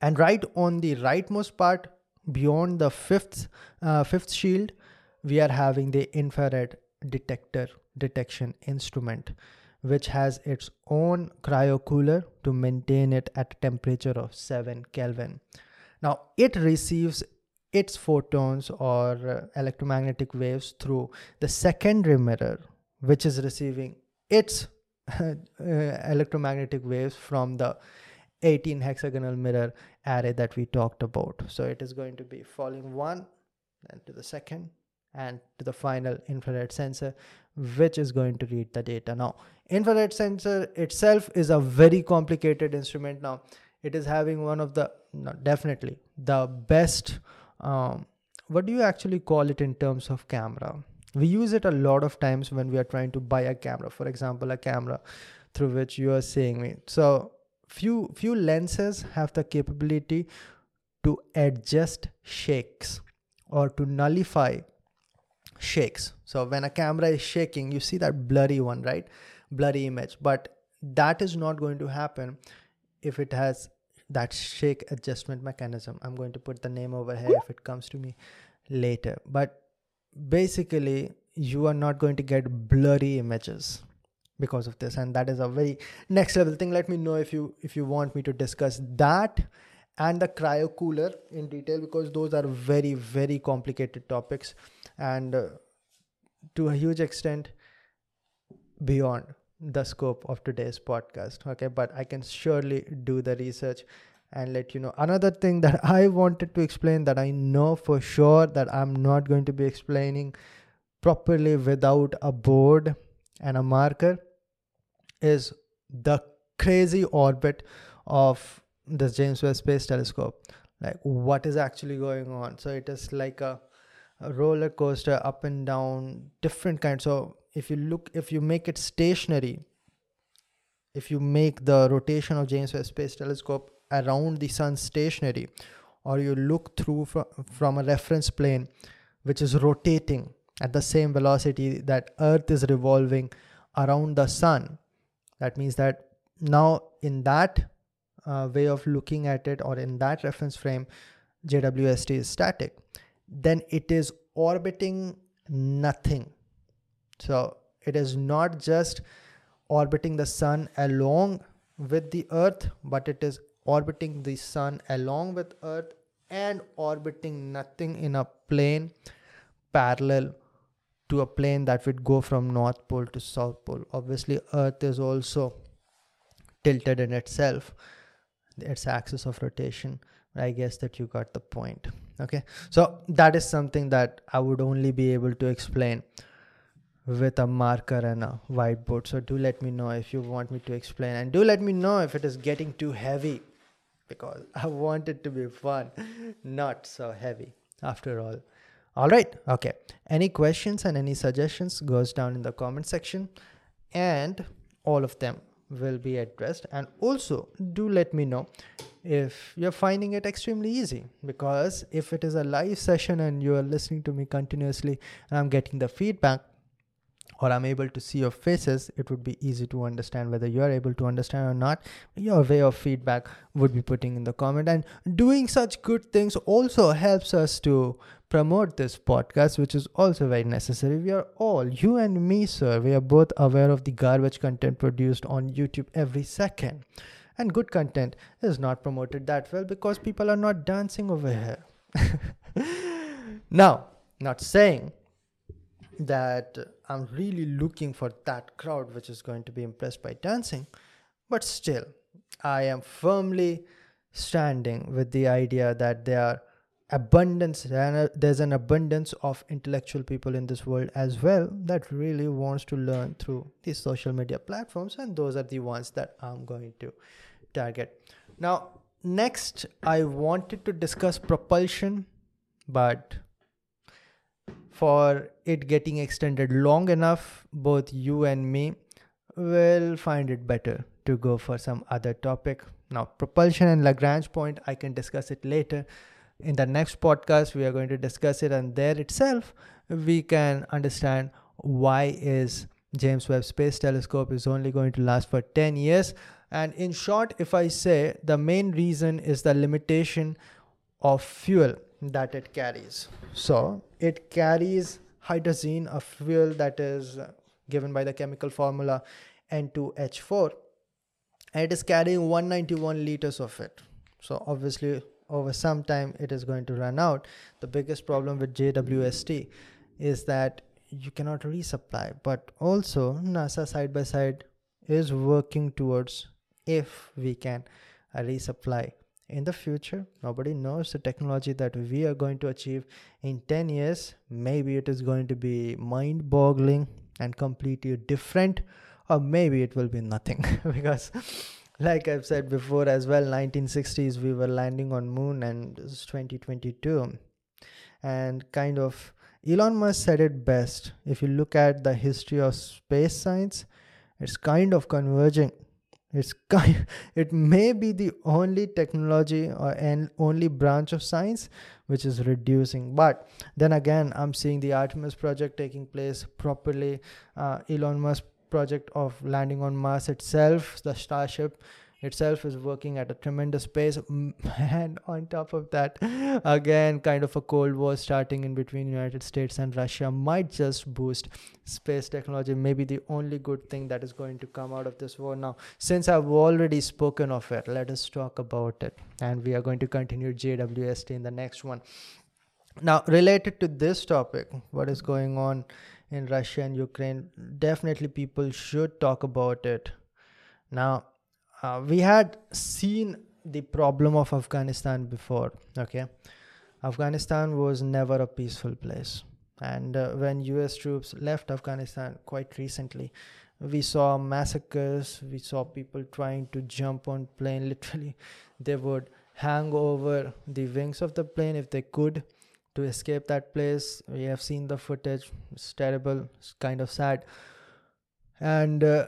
And right on the rightmost part, beyond the fifth uh, fifth shield, we are having the infrared detector detection instrument, which has its own cryo cooler to maintain it at a temperature of seven Kelvin. Now, it receives its photons or uh, electromagnetic waves through the secondary mirror, which is receiving its Uh, electromagnetic waves from the eighteen hexagonal mirror array that we talked about. So it is going to be falling one, then to the second, and to the final infrared sensor, which is going to read the data. Now, infrared sensor itself is a very complicated instrument. Now, it is having one of the no, definitely the best um, what do you actually call it in terms of camera? We use it a lot of times when we are trying to buy a camera, for example, a camera through which you are seeing me. So few, few lenses have the capability to adjust shakes or to nullify shakes. So when a camera is shaking, you see that blurry one, right? Blurry image, but that is not going to happen if it has that shake adjustment mechanism. I'm going to put the name over here if it comes to me later, but basically, you are not going to get blurry images because of this, and that is a very next level thing. Let me know if you if you want me to discuss that and the cryo cooler in detail, because those are very, very complicated topics, and uh, to a huge extent beyond the scope of today's podcast. Okay, but I can surely do the research and let you know. Another thing that I wanted to explain, that I know for sure that I'm not going to be explaining properly without a board and a marker, is the crazy orbit of the James Webb Space Telescope. like what is actually going on. So it is like a, a roller coaster, up and down, different kind. So if you look, if you make it stationary, if you make the rotation of James Webb Space Telescope around the sun stationary, or you look through from, from a reference plane which is rotating at the same velocity that Earth is revolving around the sun, that means that now in that uh, way of looking at it, or in that reference frame, J W S T is static. Then it is orbiting nothing. So it is not just orbiting the sun along with the Earth, but it is orbiting the sun along with Earth and orbiting nothing in a plane parallel to a plane that would go from North Pole to South Pole. Obviously, Earth is also tilted in itself, its axis of rotation. I guess that you got the point. Okay, so that is something that I would only be able to explain with a marker and a whiteboard. So do let me know if you want me to explain, and do let me know if it is getting too heavy, because I want it to be fun, not so heavy after all. All right. Okay. Any questions and any suggestions goes down in the comment section, and all of them will be addressed. And also do let me know if you're finding it extremely easy, because if it is a live session and you are listening to me continuously and I'm getting the feedback, or I'm able to see your faces, it would be easy to understand whether you are able to understand or not. Your way of feedback would be putting in the comment, and doing such good things also helps us to promote this podcast, which is also very necessary. We are all, you and me, sir, we are both aware of the garbage content produced on YouTube every second. And good content is not promoted that well because people are not dancing over here. Now, not saying that I'm really looking for that crowd which is going to be impressed by dancing, but still I am firmly standing with the idea that there are abundance, there's an abundance of intellectual people in this world as well that really wants to learn through these social media platforms, and those are the ones that I'm going to target. Now, next I wanted to discuss propulsion, but for it getting extended long enough, both you and me will find it better to go for some other topic. Now, propulsion and Lagrange point, I can discuss it later. In the next podcast, we are going to discuss it, and there itself, we can understand why is James Webb Space Telescope is only going to last for ten years. And in short, if I say, the main reason is the limitation of fuel that it carries. So it carries hydrazine, a fuel that is given by the chemical formula N two H four, and it is carrying one hundred ninety-one liters of it. So obviously over some time it is going to run out. The biggest problem with J W S T is that you cannot resupply, but also NASA side by side is working towards if we can resupply in the future. Nobody knows the technology that we are going to achieve in ten years. Maybe it is going to be mind-boggling and completely different, or maybe it will be nothing. Because like I've said before as well, nineteen sixties we were landing on moon, and this is twenty twenty-two, and kind of Elon Musk said it best. If you look at the history of space science, it's kind of converging. It's kind, it may be the only technology or an only branch of science which is reducing. But then again, I'm seeing the Artemis project taking place properly. Uh, Elon Musk project of landing on Mars itself, the Starship itself is working at a tremendous pace. And on top of that, again, kind of a Cold War starting in between United States and Russia might just boost space technology. Maybe the only good thing that is going to come out of this war. Now, since I've already spoken of it, let us talk about it. And we are going to continue J W S T in the next one. Now, related to this topic, what is going on in Russia and Ukraine, definitely people should talk about it. Now, uh, we had seen the problem of Afghanistan before, okay? Afghanistan was never a peaceful place. And uh, when U S troops left Afghanistan quite recently, we saw massacres, we saw people trying to jump on plane, literally they would hang over the wings of the plane if they could to escape that place. We have seen the footage. It's terrible. It's kind of sad. And uh,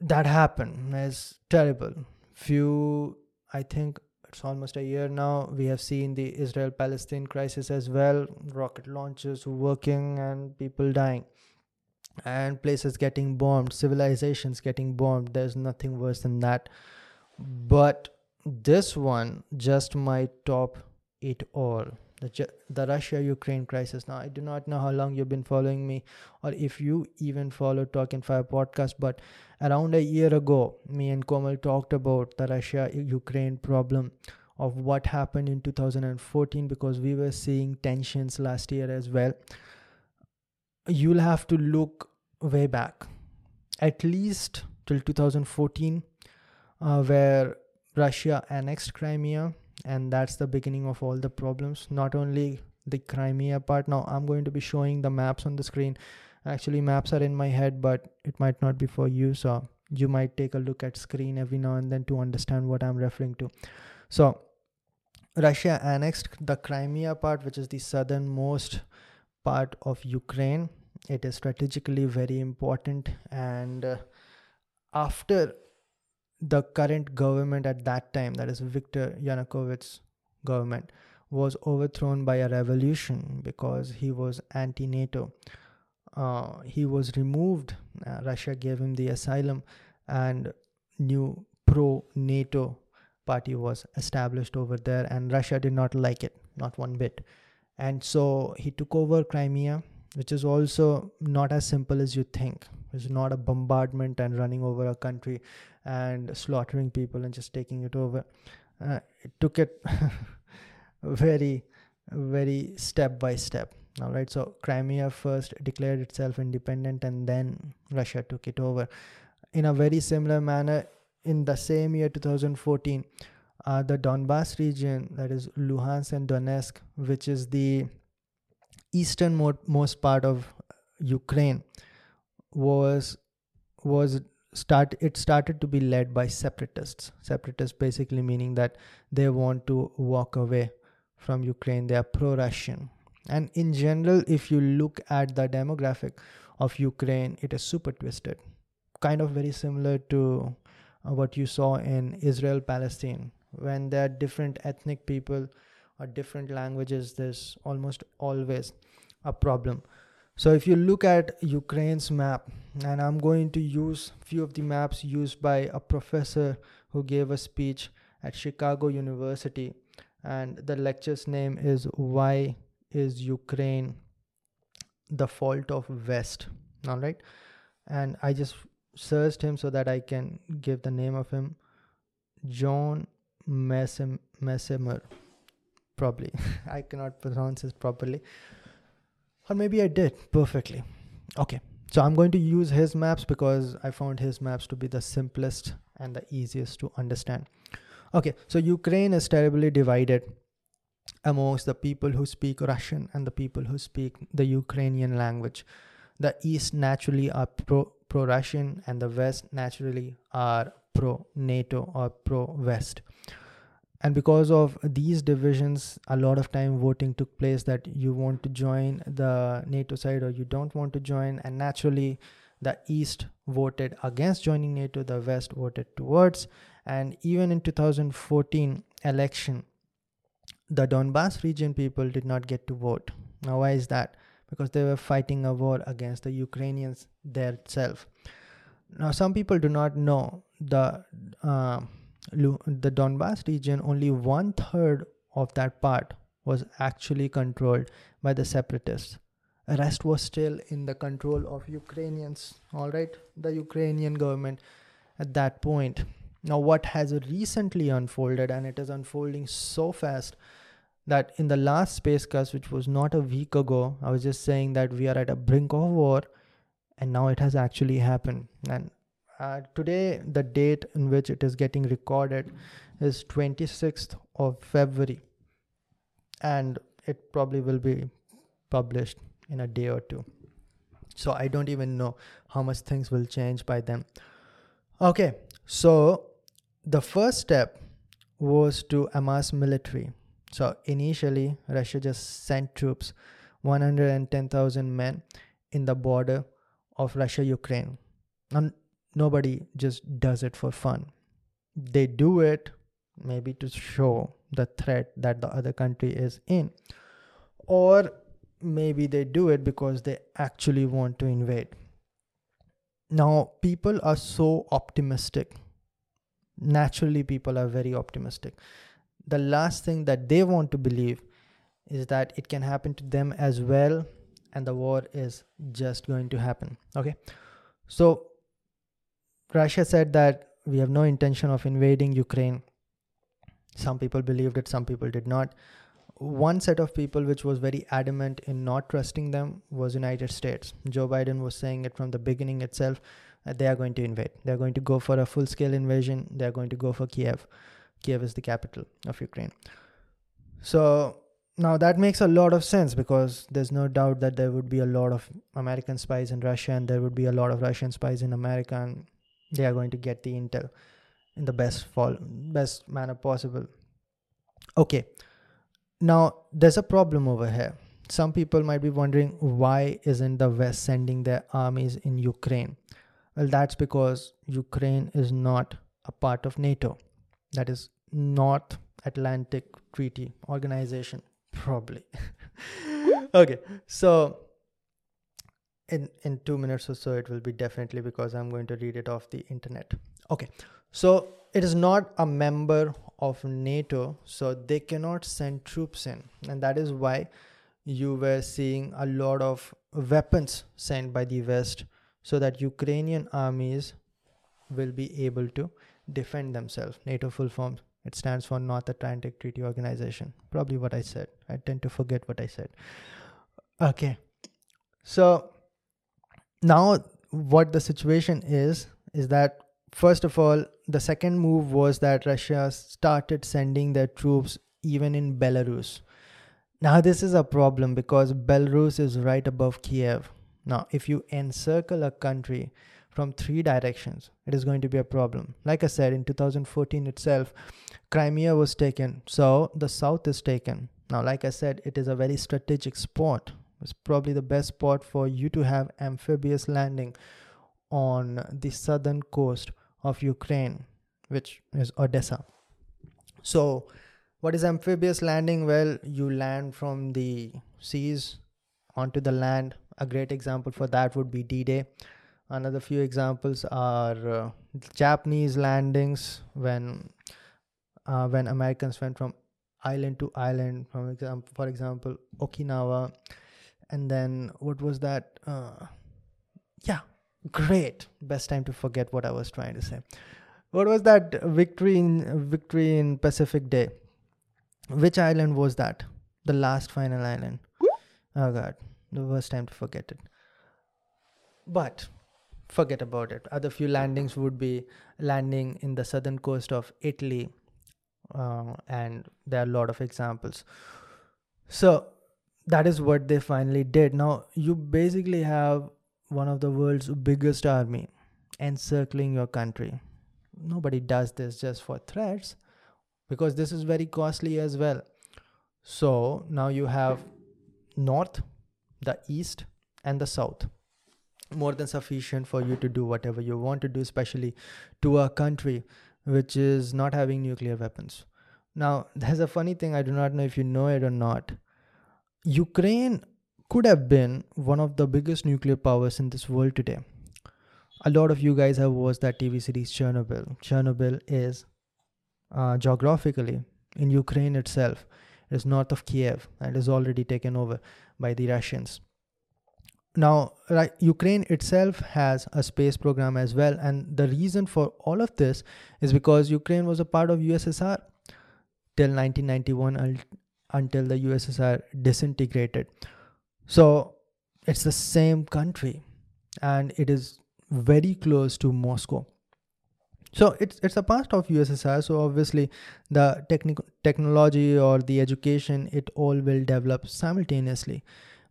that happened. It's terrible. Few, I think it's almost a year now. We have seen the Israel-Palestine crisis as well. Rocket launches working and people dying. And places getting bombed. Civilizations getting bombed. There's nothing worse than that. But this one just might top it all. The, the Russia-Ukraine crisis. Now, I do not know how long you've been following me or if you even follow Talk in Fire podcast, but around a year ago, me and Komal talked about the Russia-Ukraine problem of what happened in two thousand fourteen because we were seeing tensions last year as well. You'll have to look way back, at least till two thousand fourteen, uh, where Russia annexed Crimea, and that's the beginning of all the problems. Not only the Crimea part. Now I'm going to be showing the maps on the screen. Actually, maps are in my head, but it might not be for you, so you might take a look at screen every now and then to understand what I'm referring to. So Russia annexed the Crimea part, which is the southernmost part of Ukraine. It is strategically very important, and uh, after the current government at that time, that is Viktor Yanukovych's government, was overthrown by a revolution because he was anti-NATO. Uh, he was removed. Uh, Russia gave him the asylum, and new pro-NATO party was established over there, and Russia did not like it, not one bit. And so he took over Crimea, which is also not as simple as you think. It's not a bombardment and running over a country and slaughtering people and just taking it over. Uh, it took it very, very step by step. All right. So Crimea first declared itself independent, and then Russia took it over. In a very similar manner, in the same year, two thousand fourteen, uh, the Donbass region, that is Luhansk and Donetsk, which is the easternmost part of Ukraine, was was start it started to be led by separatists. Separatists basically meaning that they want to walk away from Ukraine. They are pro-Russian. And in general, if you look at the demographic of Ukraine, it is super twisted. Kind of very similar to uh, what you saw in Israel-Palestine. When there are different ethnic people or different languages, there's almost always a problem. So if you look at Ukraine's map, and I'm going to use few of the maps used by a professor who gave a speech at Chicago University, and the lecture's name is "Why is Ukraine the Fault of West?" All right, and I just searched him so that I can give the name of him, John Messim- Messimer, probably. I cannot pronounce this properly. Or maybe I did perfectly. Okay, so I'm going to use his maps because I found his maps to be the simplest and the easiest to understand. Okay, so Ukraine is terribly divided amongst the people who speak Russian and the people who speak the Ukrainian language. The East naturally are pro, pro-Russian, and the West naturally are pro-NATO or pro-West. And because of these divisions, a lot of time voting took place that you want to join the NATO side or you don't want to join. And naturally, the East voted against joining NATO, the West voted towards. And even in two thousand fourteen election, the Donbass region people did not get to vote. Now, why is that? Because they were fighting a war against the Ukrainians themselves. Now, some people do not know the... Uh, the Donbass region, only one third of that part was actually controlled by the separatists. The rest was still in the control of Ukrainians, all right, the Ukrainian government at that point. Now, what has recently unfolded, and it is unfolding so fast that in the last Spacecast, which was not a week ago, I was just saying that we are at a brink of war, and now it has actually happened. And Uh, today, the date in which it is getting recorded is twenty-sixth of February, and it probably will be published in a day or two. So I don't even know how much things will change by then. Okay, so the first step was to amass military. So initially, Russia just sent troops, one hundred ten thousand men in the border of Russia-Ukraine. And nobody just does it for fun. They do it maybe to show the threat that the other country is in. Or maybe they do it because they actually want to invade. Now, people are so optimistic. Naturally, people are very optimistic. The last thing that they want to believe is that it can happen to them as well, and the war is just going to happen. Okay, so Russia said that we have no intention of invading Ukraine. Some people believed it, some people did not. One set of people which was very adamant in not trusting them was United States. Joe Biden was saying it from the beginning itself, that they are going to invade. They are going to go for a full-scale invasion. They are going to go for Kyiv. Kyiv is the capital of Ukraine. So now that makes a lot of sense, because there's no doubt that there would be a lot of American spies in Russia, and there would be a lot of Russian spies in America, and they are going to get the intel in the best fall, best manner possible. Okay. Now, there's a problem over here. Some people might be wondering, why isn't the West sending their armies in Ukraine? Well, that's because Ukraine is not a part of NATO. That is North Atlantic Treaty Organization, probably. Okay, so in, in two minutes or so, it will be definitely, because I'm going to read it off the internet. Okay, so it is not a member of NATO, so they cannot send troops in. And that is why you were seeing a lot of weapons sent by the West, so that Ukrainian armies will be able to defend themselves. NATO full form, it stands for North Atlantic Treaty Organization. Probably what I said. I tend to forget what I said. Okay. So now what the situation is, is that first of all, the second move was that Russia started sending their troops even in Belarus. Now this is a problem, because Belarus is right above Kyiv. Now, if you encircle a country from three directions, it is going to be a problem. Like I said, in two thousand fourteen itself, Crimea was taken. So the south is taken. Now, like I said, it is a very strategic spot. It's probably the best spot for you to have amphibious landing on the southern coast of Ukraine, which is Odessa. So what is amphibious landing? Well, you land from the seas onto the land. A great example for that would be D-Day. Another few examples are uh, Japanese landings when uh, when Americans went from island to island, from example, for example, Okinawa. And then what was that? Uh, yeah, great. Best time to forget what I was trying to say. What was that victory in, victory in Pacific Day? Which island was that? The last final island. Oh God, the worst time to forget it. But forget about it. Other few landings would be landing in the southern coast of Italy, uh, and there are a lot of examples. So that is what they finally did. Now you basically have one of the world's biggest army encircling your country. Nobody does this just for threats, because this is very costly as well. So now you have north, the east, and the south. More than sufficient for you to do whatever you want to do, especially to a country which is not having nuclear weapons. Now, there's a funny thing. I do not know if you know it or not. Ukraine could have been one of the biggest nuclear powers in this world today. A lot of you guys have watched that T V series Chernobyl. Chernobyl is uh, geographically in Ukraine itself. It is north of Kiev and is already taken over by the Russians. Now, right, Ukraine itself has a space program as well. And the reason for all of this is because Ukraine was a part of U S S R till nineteen ninety-one, until the U S S R disintegrated. So it's the same country, and it is very close to Moscow. So it's it's a part of U S S R. So obviously the technic- technology or the education, it all will develop simultaneously.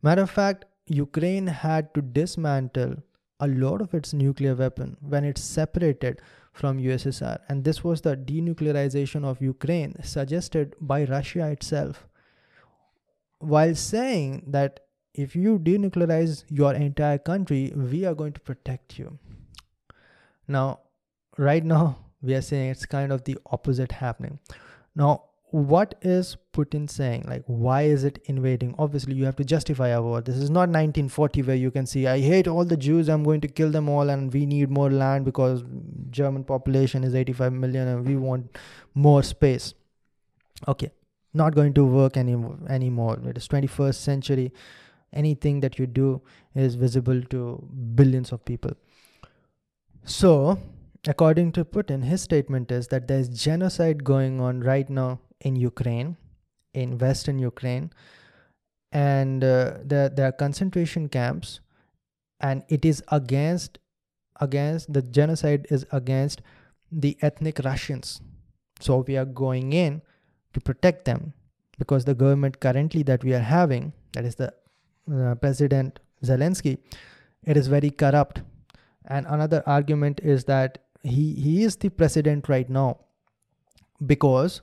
Matter of fact, Ukraine had to dismantle a lot of its nuclear weapon when it separated from U S S R, and this was the denuclearization of Ukraine suggested by Russia itself, while saying that if you denuclearize your entire country, we are going to protect you. Now, right now, we are saying it's kind of the opposite happening. Now, what is Putin saying? Like, why is it invading? Obviously, you have to justify a war. This is not nineteen forty where you can see, I hate all the Jews, I'm going to kill them all, and we need more land because German population is eighty-five million and we want more space. Okay, not going to work anymore. anymore. It is twenty-first century. Anything that you do is visible to billions of people. So, according to Putin, his statement is that there's genocide going on right now in Ukraine, in Western Ukraine, and uh, there, there are concentration camps, and it is against, against, the genocide is against the ethnic Russians. So we are going in to protect them because the government currently that we are having, that is the uh, President Zelensky, it is very corrupt. And another argument is that he, he is the president right now because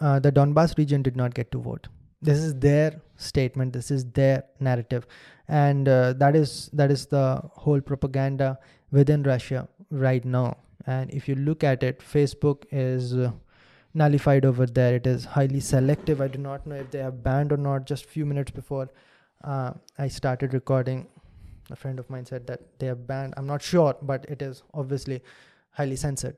uh, the Donbass region did not get to vote. This is their statement. This is their narrative. And uh, that is that is the whole propaganda within Russia right now. And if you look at it, Facebook is uh, nullified over there. It is highly selective. I do not know if they have banned or not. Just a few minutes before uh, I started recording, a friend of mine said that they have banned. I'm not sure, but it is obviously highly censored.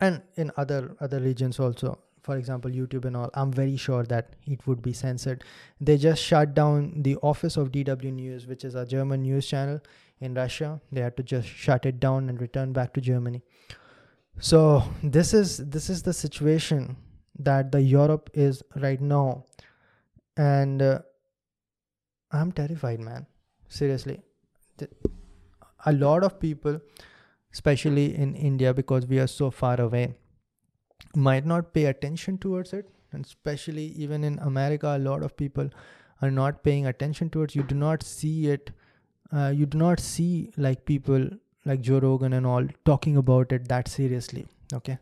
And in other other regions also, for example, YouTube and all, I'm very sure that it would be censored. They just shut down the office of D W News, which is a German news channel in Russia. They had to just shut it down and return back to Germany. So this is this is the situation that the Europe is right now. And uh, I'm terrified, man. Seriously, a lot of people, especially in India, because we are so far away, might not pay attention towards it. And especially even in America, a lot of people are not paying attention towards it. You do not see it. Uh, you do not see like people like Joe Rogan and all talking about it that seriously. Okay,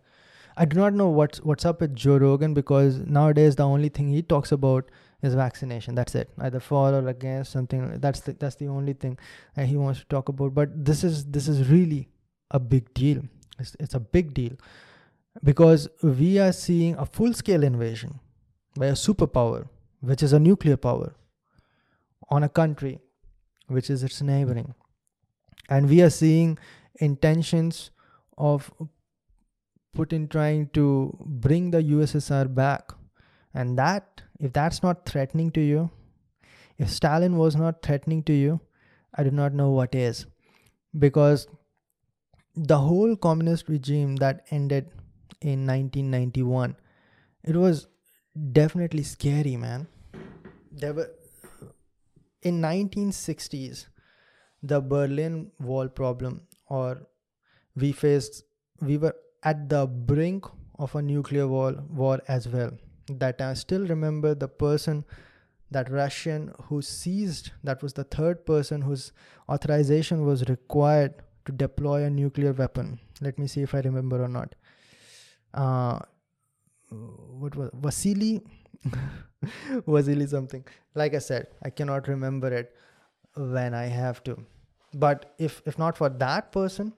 I do not know what's what's up with Joe Rogan, because nowadays the only thing he talks about is vaccination. That's it. Either for or against something. That's the, that's the only thing that he wants to talk about. But this is this is really a big deal. It's, it's a big deal because we are seeing a full-scale invasion by a superpower, which is a nuclear power, on a country which is its neighboring. And we are seeing intentions of Putin trying to bring the U S S R back. And that, if that's not threatening to you, if Stalin was not threatening to you, I do not know what is. Because the whole communist regime that ended in nineteen ninety-one, it was definitely scary, man. There were, in nineteen sixties, the Berlin Wall problem, or we faced, we were at the brink of a nuclear war, war as well. That I still remember the person, that Russian who seized, that was the third person whose authorization was required to deploy a nuclear weapon. Let me see if I remember or not. Uh, what was Vasili? Vasili something. Like I said, I cannot remember it when I have to. But if, if not for that person,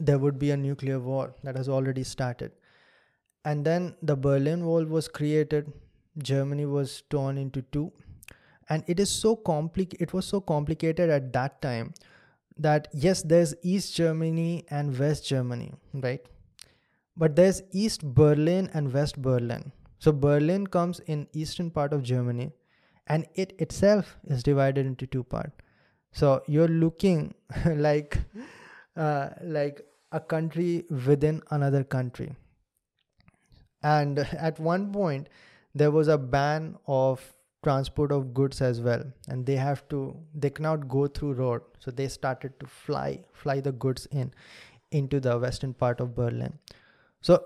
there would be a nuclear war that has already started. And then the Berlin Wall was created. Germany was torn into two. And it is so complicated. It was so complicated at that time that, yes, there's East Germany and West Germany, right? But there's East Berlin and West Berlin. So Berlin comes in eastern part of Germany, and it itself is divided into two parts. So you're looking like, uh, like a country within another country. And at one point, there was a ban of transport of goods as well. And they have to, they cannot go through road. So they started to fly, fly the goods in, into the western part of Berlin. So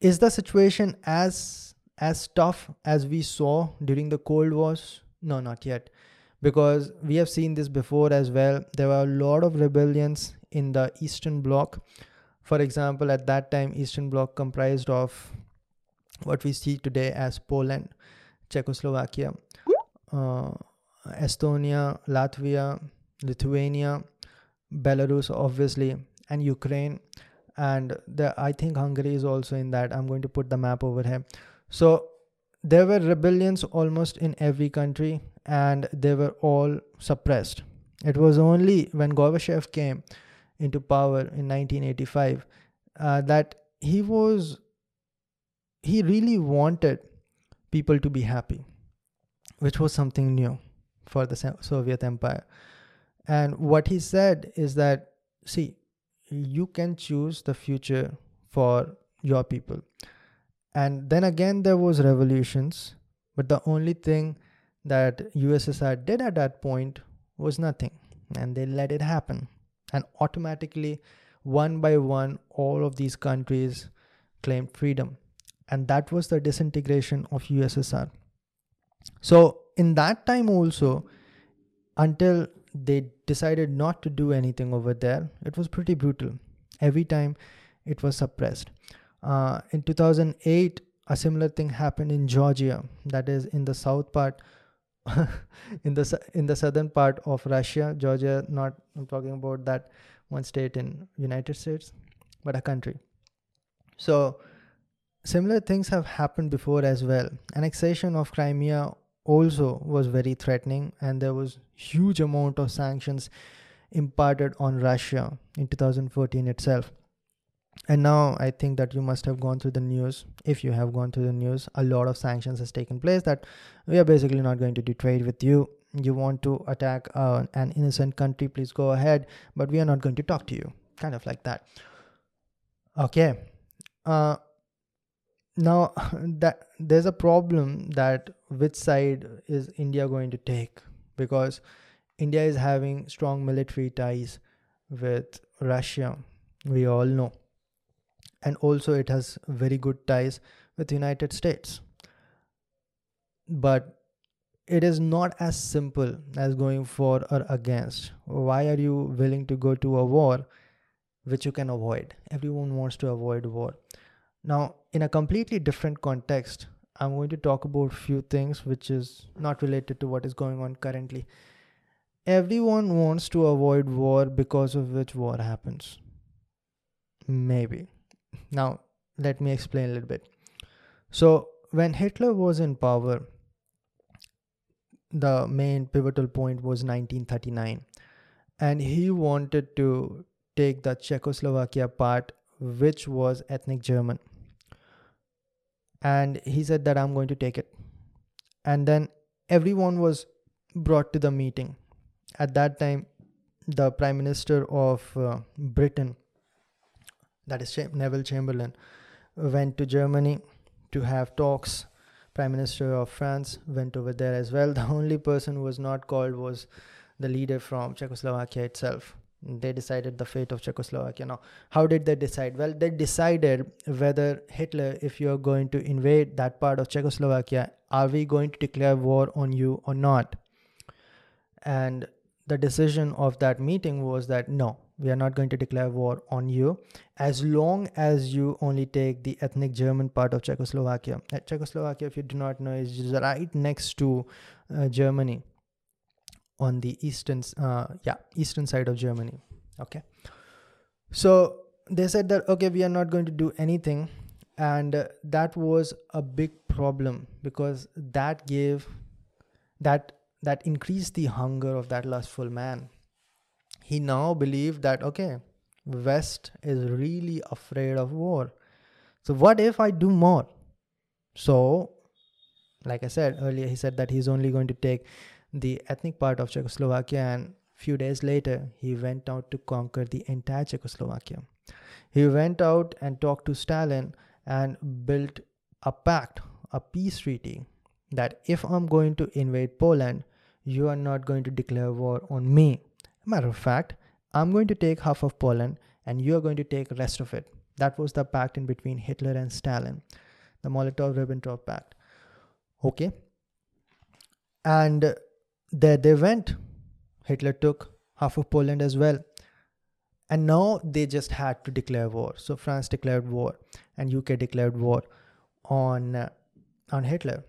is the situation as, as tough as we saw during the Cold Wars? No, not yet. Because we have seen this before as well. There were a lot of rebellions in the Eastern Bloc. For example, at that time, Eastern Bloc comprised of what we see today as Poland, Czechoslovakia, uh, Estonia, Latvia, Lithuania, Belarus, obviously, and Ukraine. And the, I think Hungary is also in that. I'm going to put the map over here. So there were rebellions almost in every country, and they were all suppressed. It was only when Gorbachev came into power in nineteen eighty-five uh, that he was, he really wanted people to be happy, which was something new for the Soviet Empire. And what he said is that, see, you can choose the future for your people. And then again, there was revolutions, but the only thing that U S S R did at that point was nothing, and they let it happen. And automatically, one by one, all of these countries claimed freedom. And that was the disintegration of U S S R. So in that time also, until they decided not to do anything over there, it was pretty brutal. Every time it was suppressed. Uh, in two thousand eight, a similar thing happened in Georgia, that is in the south part, in the in the southern part of Russia. Georgia, not I'm talking about that one state in United States, but a country. So similar things have happened before as well. Annexation of Crimea also was very threatening, and there was huge amount of sanctions imparted on Russia in two thousand fourteen itself. And now I think that you must have gone through the news. If you have gone through the news, a lot of sanctions has taken place that we are basically not going to do trade with you. You want to attack uh, an innocent country, please go ahead, but we are not going to talk to you. Kind of like that. Okay. Uh, now that there's a problem that which side is India going to take, because India is having strong military ties with Russia. We all know. And also it has very good ties with the United States. But it is not as simple as going for or against. Why are you willing to go to a war which you can avoid? Everyone wants to avoid war. Now, in a completely different context, I'm going to talk about few things which is not related to what is going on currently. Everyone wants to avoid war, because of which war happens. Maybe. Now, let me explain a little bit. So, when Hitler was in power, the main pivotal point was nineteen thirty-nine. And he wanted to take the Czechoslovakia part, which was ethnic German. And he said that I'm going to take it. And then everyone was brought to the meeting. At that time, the Prime Minister of uh, Britain, that is Neville Chamberlain, went to Germany to have talks. Prime Minister of France went over there as well. The only person who was not called was the leader from Czechoslovakia itself. They decided the fate of Czechoslovakia. Now, how did they decide? Well, they decided whether Hitler, if you are going to invade that part of Czechoslovakia, are we going to declare war on you or not? And the decision of that meeting was that no, we are not going to declare war on you as long as you only take the ethnic German part of Czechoslovakia. At Czechoslovakia, if you do not know, is right next to uh, Germany, on the eastern, uh, yeah, eastern side of Germany. Okay. So they said that, okay, we are not going to do anything. And uh, that was a big problem, because that gave, that, that increased the hunger of that lustful man. He now believed that, okay, West is really afraid of war. So what if I do more? So, like I said earlier, he said that he's only going to take the ethnic part of Czechoslovakia, and few days later, he went out to conquer the entire Czechoslovakia. He went out and talked to Stalin and built a pact, a peace treaty, that if I'm going to invade Poland, you are not going to declare war on me. Matter of fact, I'm going to take half of Poland and you're going to take the rest of it. That was the pact in between Hitler and Stalin, the Molotov-Ribbentrop pact. Okay. And there they went. Hitler took half of Poland as well. And now they just had to declare war. So France declared war and U K declared war on, uh, on Hitler.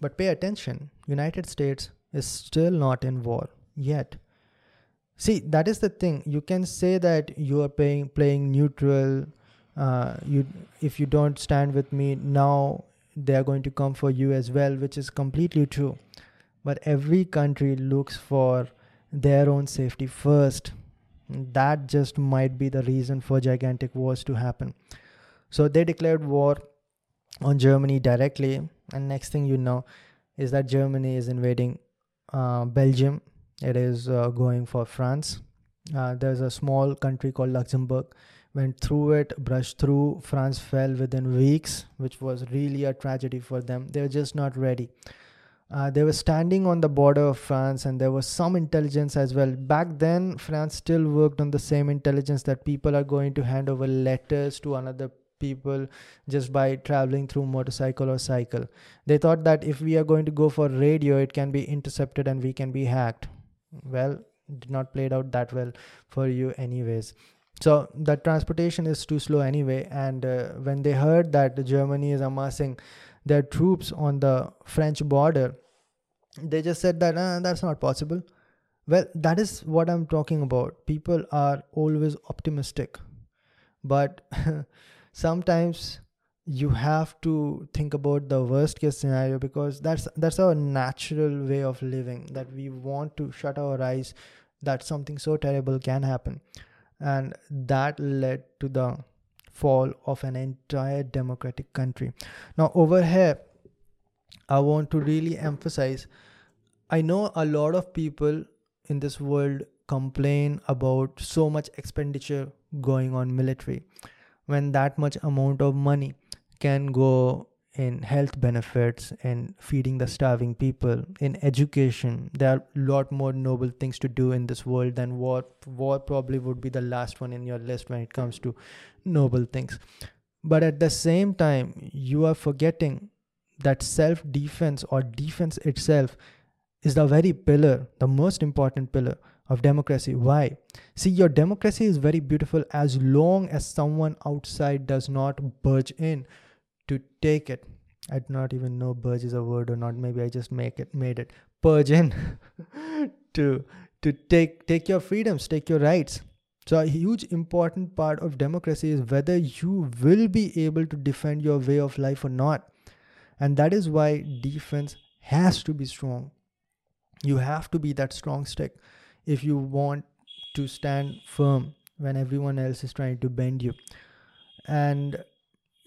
But pay attention, United States is still not in war yet. See, that is the thing. You can say that you are playing, playing neutral. Uh, you, if you don't stand with me, now they are going to come for you as well, which is completely true. But every country looks for their own safety first. That just might be the reason for gigantic wars to happen. So they declared war on Germany directly, and next thing you know is that Germany is invading uh, Belgium. It is uh, going for France. Uh, there's a small country called Luxembourg, went through it, brushed through. France fell within weeks, which was really a tragedy for them. They were just not ready. Uh, they were standing on the border of France, and there was some intelligence as well. Back then, France still worked on the same intelligence that people are going to hand over letters to another people just by traveling through motorcycle or cycle. They thought that if we are going to go for radio, it can be intercepted and we can be hacked. Well, did not played out that well for you anyways. So the transportation is too slow anyway. And uh, when they heard that Germany is amassing their troops on the French border, they just said that ah, that's not possible. Well, that is what I'm talking about. People are always optimistic, but sometimes you have to think about the worst case scenario, because that's that's our natural way of living, that we want to shut our eyes that something so terrible can happen. And that led to the fall of an entire democratic country. Now over here, I want to really emphasize, I know a lot of people in this world complain about so much expenditure going on military, when that much amount of money can go in health benefits, in feeding the starving people, in education. There are a lot more noble things to do in this world than war. War probably would be the last one in your list when it comes to noble things. But at the same time, you are forgetting that self-defense or defense itself is the very pillar, the most important pillar of democracy. Why? See, your democracy is very beautiful as long as someone outside does not barge in to take it. I do not even know "burge" is a word or not. Maybe I just make it, made it. Purge in to to take take your freedoms, take your rights. So a huge important part of democracy is whether you will be able to defend your way of life or not, and that is why defense has to be strong. You have to be that strong stick if you want to stand firm when everyone else is trying to bend you. And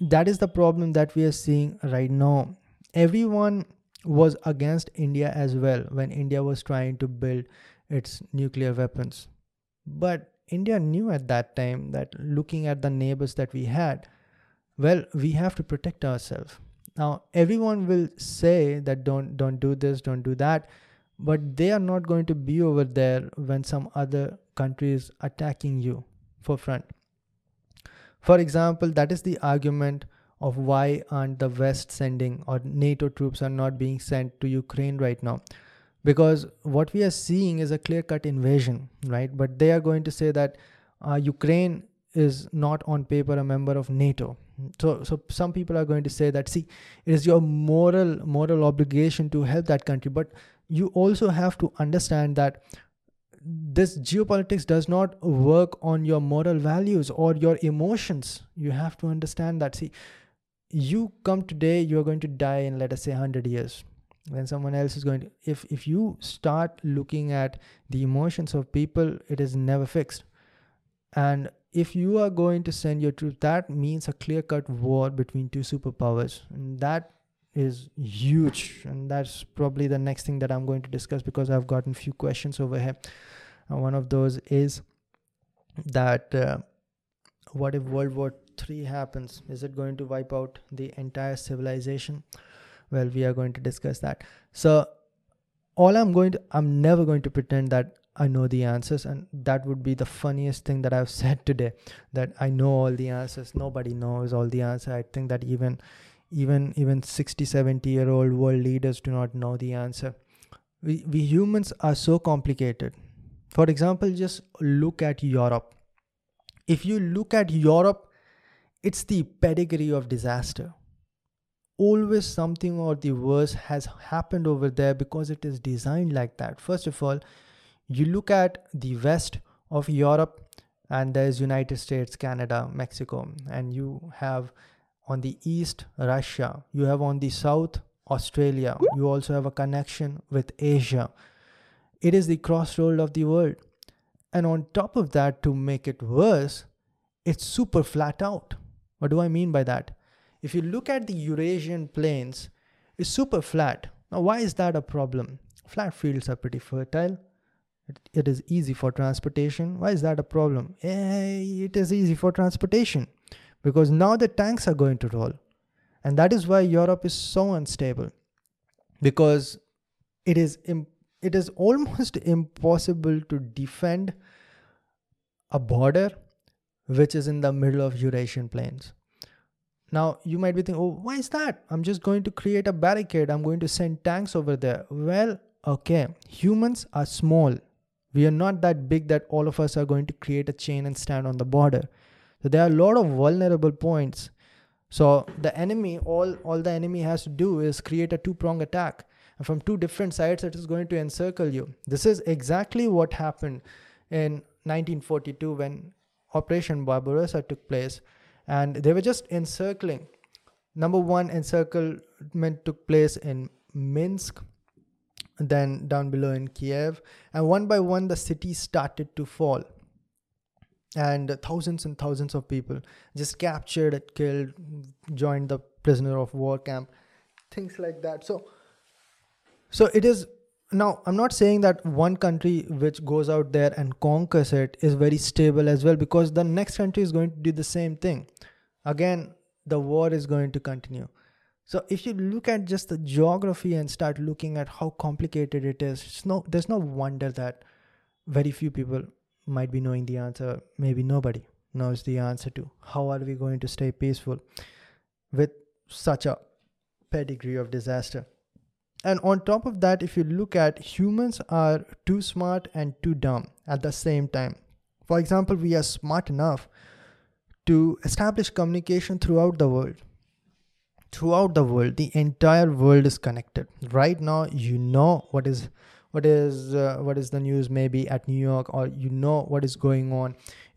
that is the problem that we are seeing right now. Everyone was against India as well when India was trying to build its nuclear weapons. But India knew at that time that looking at the neighbors that we had, well, we have to protect ourselves. Now, everyone will say that don't, don't do this, don't do that. But they are not going to be over there when some other country is attacking you for front. For example, that is the argument of why aren't the West sending, or NATO troops are not being sent to Ukraine right now. Because what we are seeing is a clear-cut invasion, right? But they are going to say that uh, Ukraine is not on paper a member of NATO. So, so some people are going to say that, see, it is your moral, moral obligation to help that country. But you also have to understand that this geopolitics does not work on your moral values or your emotions. You have to understand that. See, you come today, you are going to die in, let us say, one hundred years. When someone else is going to, if, if you start looking at the emotions of people, it is never fixed. And if you are going to send your troops, that means a clear-cut war between two superpowers. And that is huge, and that's probably the next thing that I'm going to discuss, because I've gotten few questions over here. And one of those is that uh, what if World War Three happens? Is it going to wipe out the entire civilization? Well, we are going to discuss that. So all I'm going to, I'm never going to pretend that I know the answers, and that would be the funniest thing that I've said today, that I know all the answers. Nobody knows all the answers. I think that even Even even sixty, seventy year old world leaders do not know the answer. We, we humans are so complicated. For example, just look at Europe. If you look at Europe, it's the pedigree of disaster. Always something or the worse has happened over there because it is designed like that. First of all, you look at the west of Europe and there's United States, Canada, Mexico, and you have on the east, Russia. You have on the south, Australia. You also have a connection with Asia. It is the crossroad of the world. And on top of that, to make it worse, it's super flat out. What do I mean by that? If you look at the Eurasian plains, it's super flat. Now, why is that a problem? Flat fields are pretty fertile. It, it is easy for transportation. Why is that a problem? Eh, it is easy for transportation because now the tanks are going to roll. And that is why Europe is so unstable, because it is imp- it is almost impossible to defend a border which is in the middle of Eurasian plains. Now, you might be thinking, oh, why is that? I'm just going to create a barricade. I'm going to send tanks over there. Well, okay, humans are small. We are not that big that all of us are going to create a chain and stand on the border. So there are a lot of vulnerable points. So the enemy, all, all the enemy has to do is create a two-prong attack. And from two different sides, it is going to encircle you. This is exactly what happened in nineteen forty-two when Operation Barbarossa took place. And they were just encircling. Number one, encirclement took place in Minsk, then down below in Kiev. And one by one, the city started to fall. And thousands and thousands of people just captured, killed, joined the prisoner of war camp, things like that. So, so it is, now I'm not saying that one country which goes out there and conquers it is very stable as well, because the next country is going to do the same thing. Again, the war is going to continue. So if you look at just the geography and start looking at how complicated it is, it's no, there's no wonder that very few people might be knowing the answer. Maybe nobody knows the answer to how are we going to stay peaceful with such a pedigree of disaster. And on top of that, if you look at, humans are too smart and too dumb at the same time. For example, we are smart enough to establish communication throughout the world. Throughout the world, the entire world is connected. Right now, you know what is What is uh, what is the news maybe at New York, or you know what is going on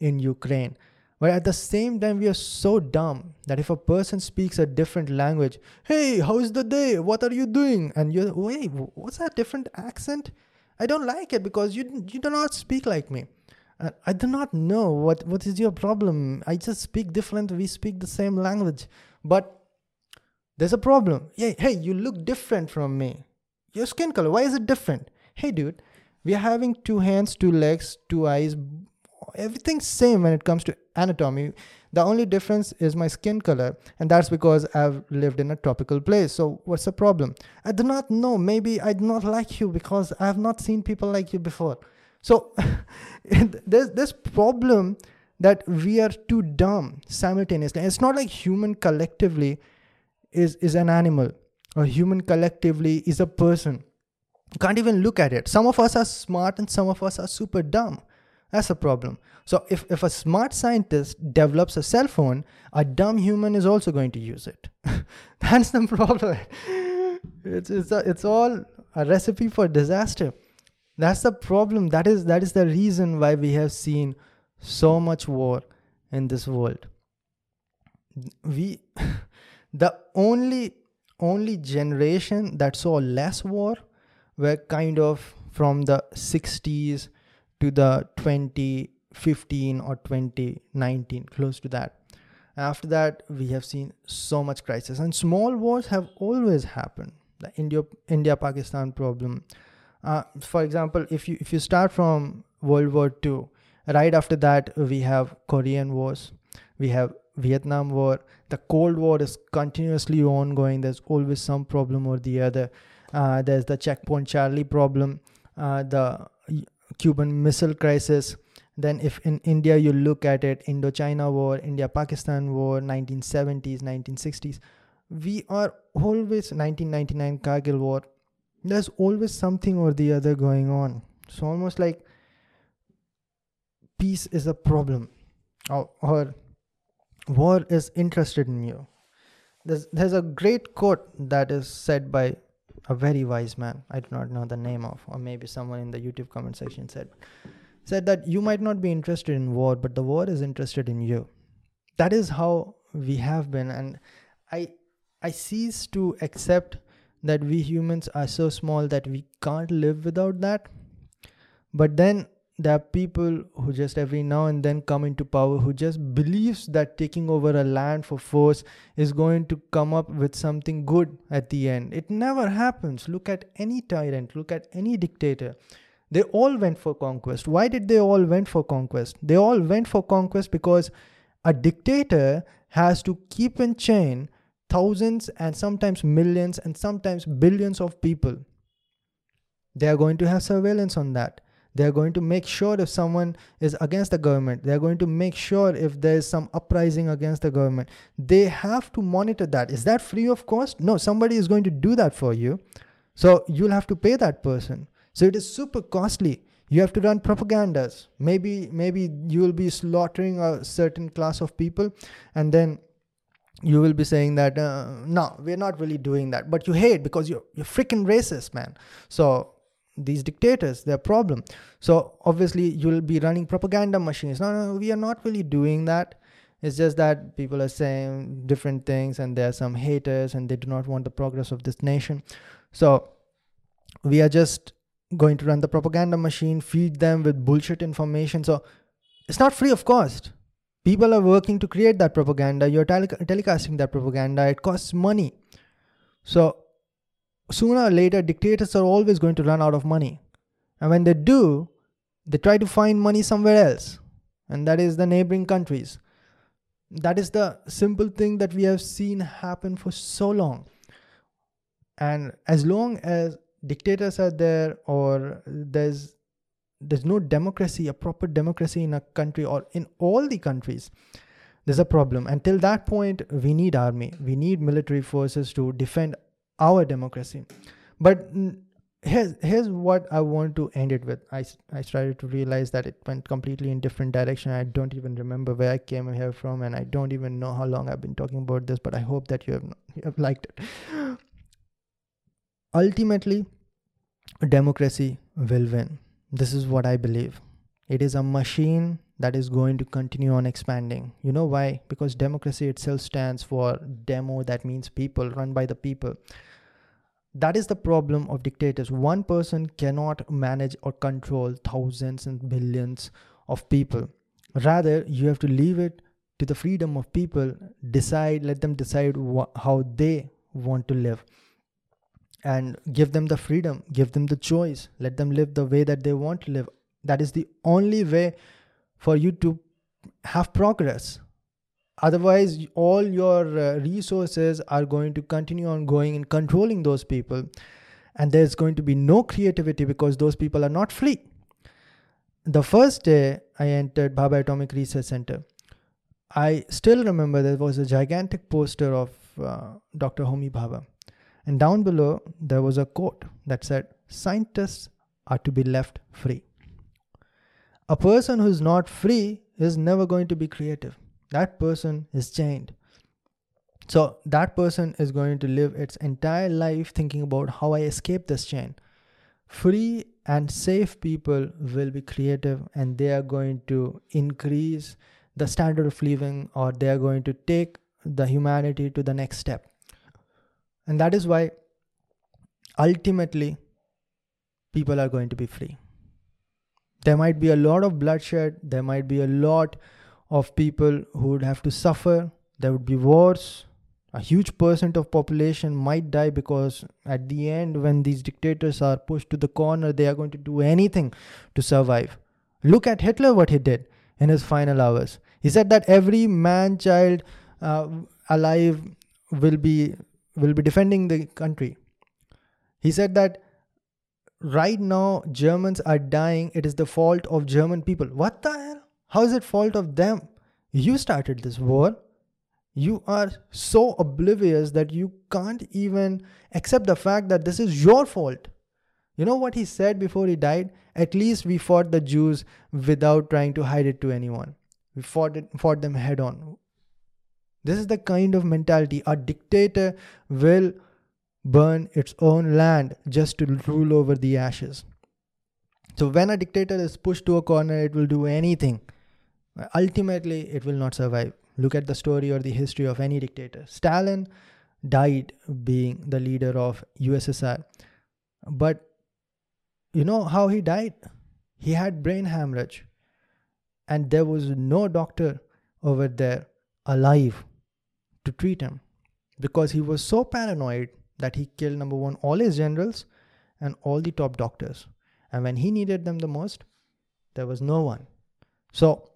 in Ukraine. But at the same time, we are so dumb that if a person speaks a different language, hey, how's the day? What are you doing? And you're, wait, what's that different accent? I don't like it because you you do not speak like me. Uh, I do not know what, what is your problem. I just speak different. We speak the same language. But there's a problem. Hey, hey, you look different from me. Your skin color, why is it different? Hey dude, we are having two hands, two legs, two eyes, everything's same when it comes to anatomy. The only difference is my skin color, and that's because I've lived in a tropical place. So what's the problem? I do not know. Maybe I do not like you because I have not seen people like you before. So there's this problem that we are too dumb simultaneously. It's not like human collectively is, is an animal, or human collectively is a person. You can't even look at it. Some of us are smart and some of us are super dumb. That's a problem. So if, if a smart scientist develops a cell phone, a dumb human is also going to use it. That's the problem. It's, it's, a, it's all a recipe for disaster. That's the problem. That is, that is the reason why we have seen so much war in this world. We, the only, only generation that saw less war were kind of from the sixties to the twenty fifteen or twenty nineteen, close to that. After that, we have seen so much crisis. And small wars have always happened. The India, India-Pakistan problem. Uh, for example, if you if you start from World War Two, right after that, we have Korean Wars. We have Vietnam War. The Cold War is continuously ongoing. There's always some problem or the other. Uh, there's the Checkpoint Charlie problem, uh, the Cuban Missile Crisis. Then if in India you look at it, Indochina War, India-Pakistan War, nineteen seventies, nineteen sixties. We are always, nineteen ninety-nine Kargil War. There's always something or the other going on. It's almost like peace is a problem. or, or war is interested in you. There's, there's a great quote that is said by a very wise man, I do not know the name of, or maybe someone in the YouTube comment section said, said that you might not be interested in war, but the war is interested in you. That is how we have been. And I, I cease to accept that we humans are so small that we can't live without that. But then there are people who just every now and then come into power who just believes that taking over a land for force is going to come up with something good at the end. It never happens. Look at any tyrant, look at any dictator. They all went for conquest. Why did they all went for conquest? They all went for conquest because a dictator has to keep in chain thousands and sometimes millions and sometimes billions of people. They are going to have surveillance on that. They are going to make sure if someone is against the government. They are going to make sure if there is some uprising against the government. They have to monitor that. Is that free of cost? No, somebody is going to do that for you. So you'll have to pay that person. So it is super costly. You have to run propagandas. Maybe, maybe you will be slaughtering a certain class of people and then you will be saying that, uh, no, we're not really doing that. But you hate because you're, you're freaking racist, man. So these dictators, their problem. So obviously you'll be running propaganda machines. No, no, we are not really doing that. It's just that people are saying different things and there are some haters and they do not want the progress of this nation. So we are just going to run the propaganda machine, feed them with bullshit information. So it's not free of cost. People are working to create that propaganda. You're tele- telecasting that propaganda. It costs money. So sooner or later, dictators are always going to run out of money. And when they do, they try to find money somewhere else. And that is the neighboring countries. That is the simple thing that we have seen happen for so long. And as long as dictators are there or there's there's no democracy, a proper democracy in a country or in all the countries, there's a problem. Until that point, we need army. We need military forces to defend our democracy. But here's, here's what I want to end it with. I, I started to realize that it went completely in different direction. I don't even remember where I came here from, and I don't even know how long I've been talking about this, but I hope that you have, you have liked it. Ultimately, democracy will win. This is what I believe. It is a machine that is going to continue on expanding. You know why? Because democracy itself stands for demo. That means people, run by the people. That is the problem of dictators. One person cannot manage or control thousands and billions of people. Rather, you have to leave it to the freedom of people. Decide, let them decide wh- how they want to live. And give them the freedom, give them the choice, let them live the way that they want to live. That is the only way for you to have progress. Otherwise, all your uh, resources are going to continue on going and controlling those people. And there's going to be no creativity because those people are not free. The first day I entered Bhabha Atomic Research Center, I still remember there was a gigantic poster of uh, Doctor Homi Bhabha. And down below, there was a quote that said, scientists are to be left free. A person who is not free is never going to be creative. That person is chained. So that person is going to live its entire life thinking about how I escape this chain. Free and safe people will be creative and they are going to increase the standard of living, or they are going to take the humanity to the next step. And that is why ultimately people are going to be free. There might be a lot of bloodshed. There might be a lot of people who would have to suffer. There would be wars. A huge percent of population might die because at the end, when these dictators are pushed to the corner, they are going to do anything to survive. Look at Hitler, what he did in his final hours. He said that every man child uh, alive will be will be defending the country. He said that right now Germans are dying. It is the fault of German people. What the hell? How is it fault of them? You started this war. You are so oblivious that you can't even accept the fact that this is your fault. You know what he said before he died? At least we fought the Jews without trying to hide it to anyone. We fought, it, fought them head on. This is the kind of mentality. A dictator will burn its own land just to rule over the ashes. So when a dictator is pushed to a corner, it will do anything. Ultimately, it will not survive. Look at the story or the history of any dictator. Stalin died being the leader of U S S R. But you know how he died? He had brain hemorrhage. And there was no doctor over there alive to treat him, because he was so paranoid that he killed, number one, all his generals and all the top doctors. And when he needed them the most, there was no one. So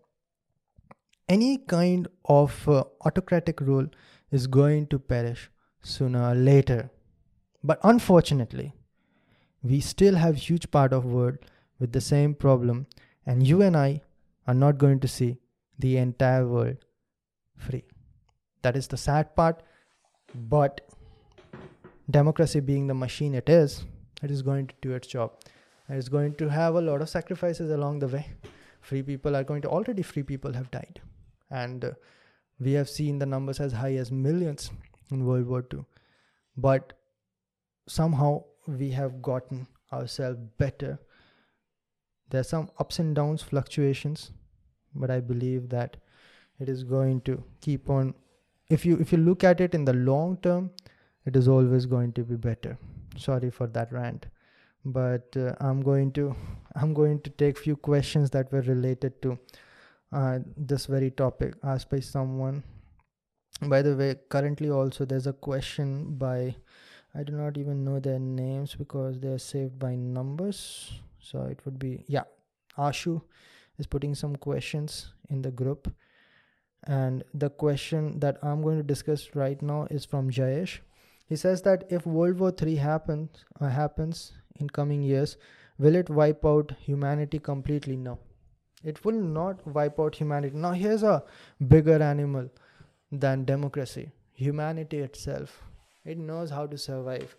any kind of uh, autocratic rule is going to perish sooner or later. But unfortunately, we still have huge part of world with the same problem, and you and I are not going to see the entire world free. That is the sad part, but democracy being the machine it is, it is going to do its job. And it's going to have a lot of sacrifices along the way. Free people are going to, already free people have died. And uh, we have seen the numbers as high as millions in World War Two. But somehow we have gotten ourselves better. There are some ups and downs, fluctuations, but I believe that it is going to keep on. If you if you look at it in the long term, it is always going to be better. Sorry for that rant, but uh, I'm going to I'm going to take few questions that were related to uh, this very topic asked by someone. By the way, currently also there's a question by, I do not even know their names because they are saved by numbers. So it would be, yeah, Ashu is putting some questions in the group. And the question that I'm going to discuss right now is from Jayesh. He says that if World War Three happens, uh, happens in coming years, will it wipe out humanity completely? No, it will not wipe out humanity. Now here's a bigger animal than democracy. Humanity itself, it knows how to survive.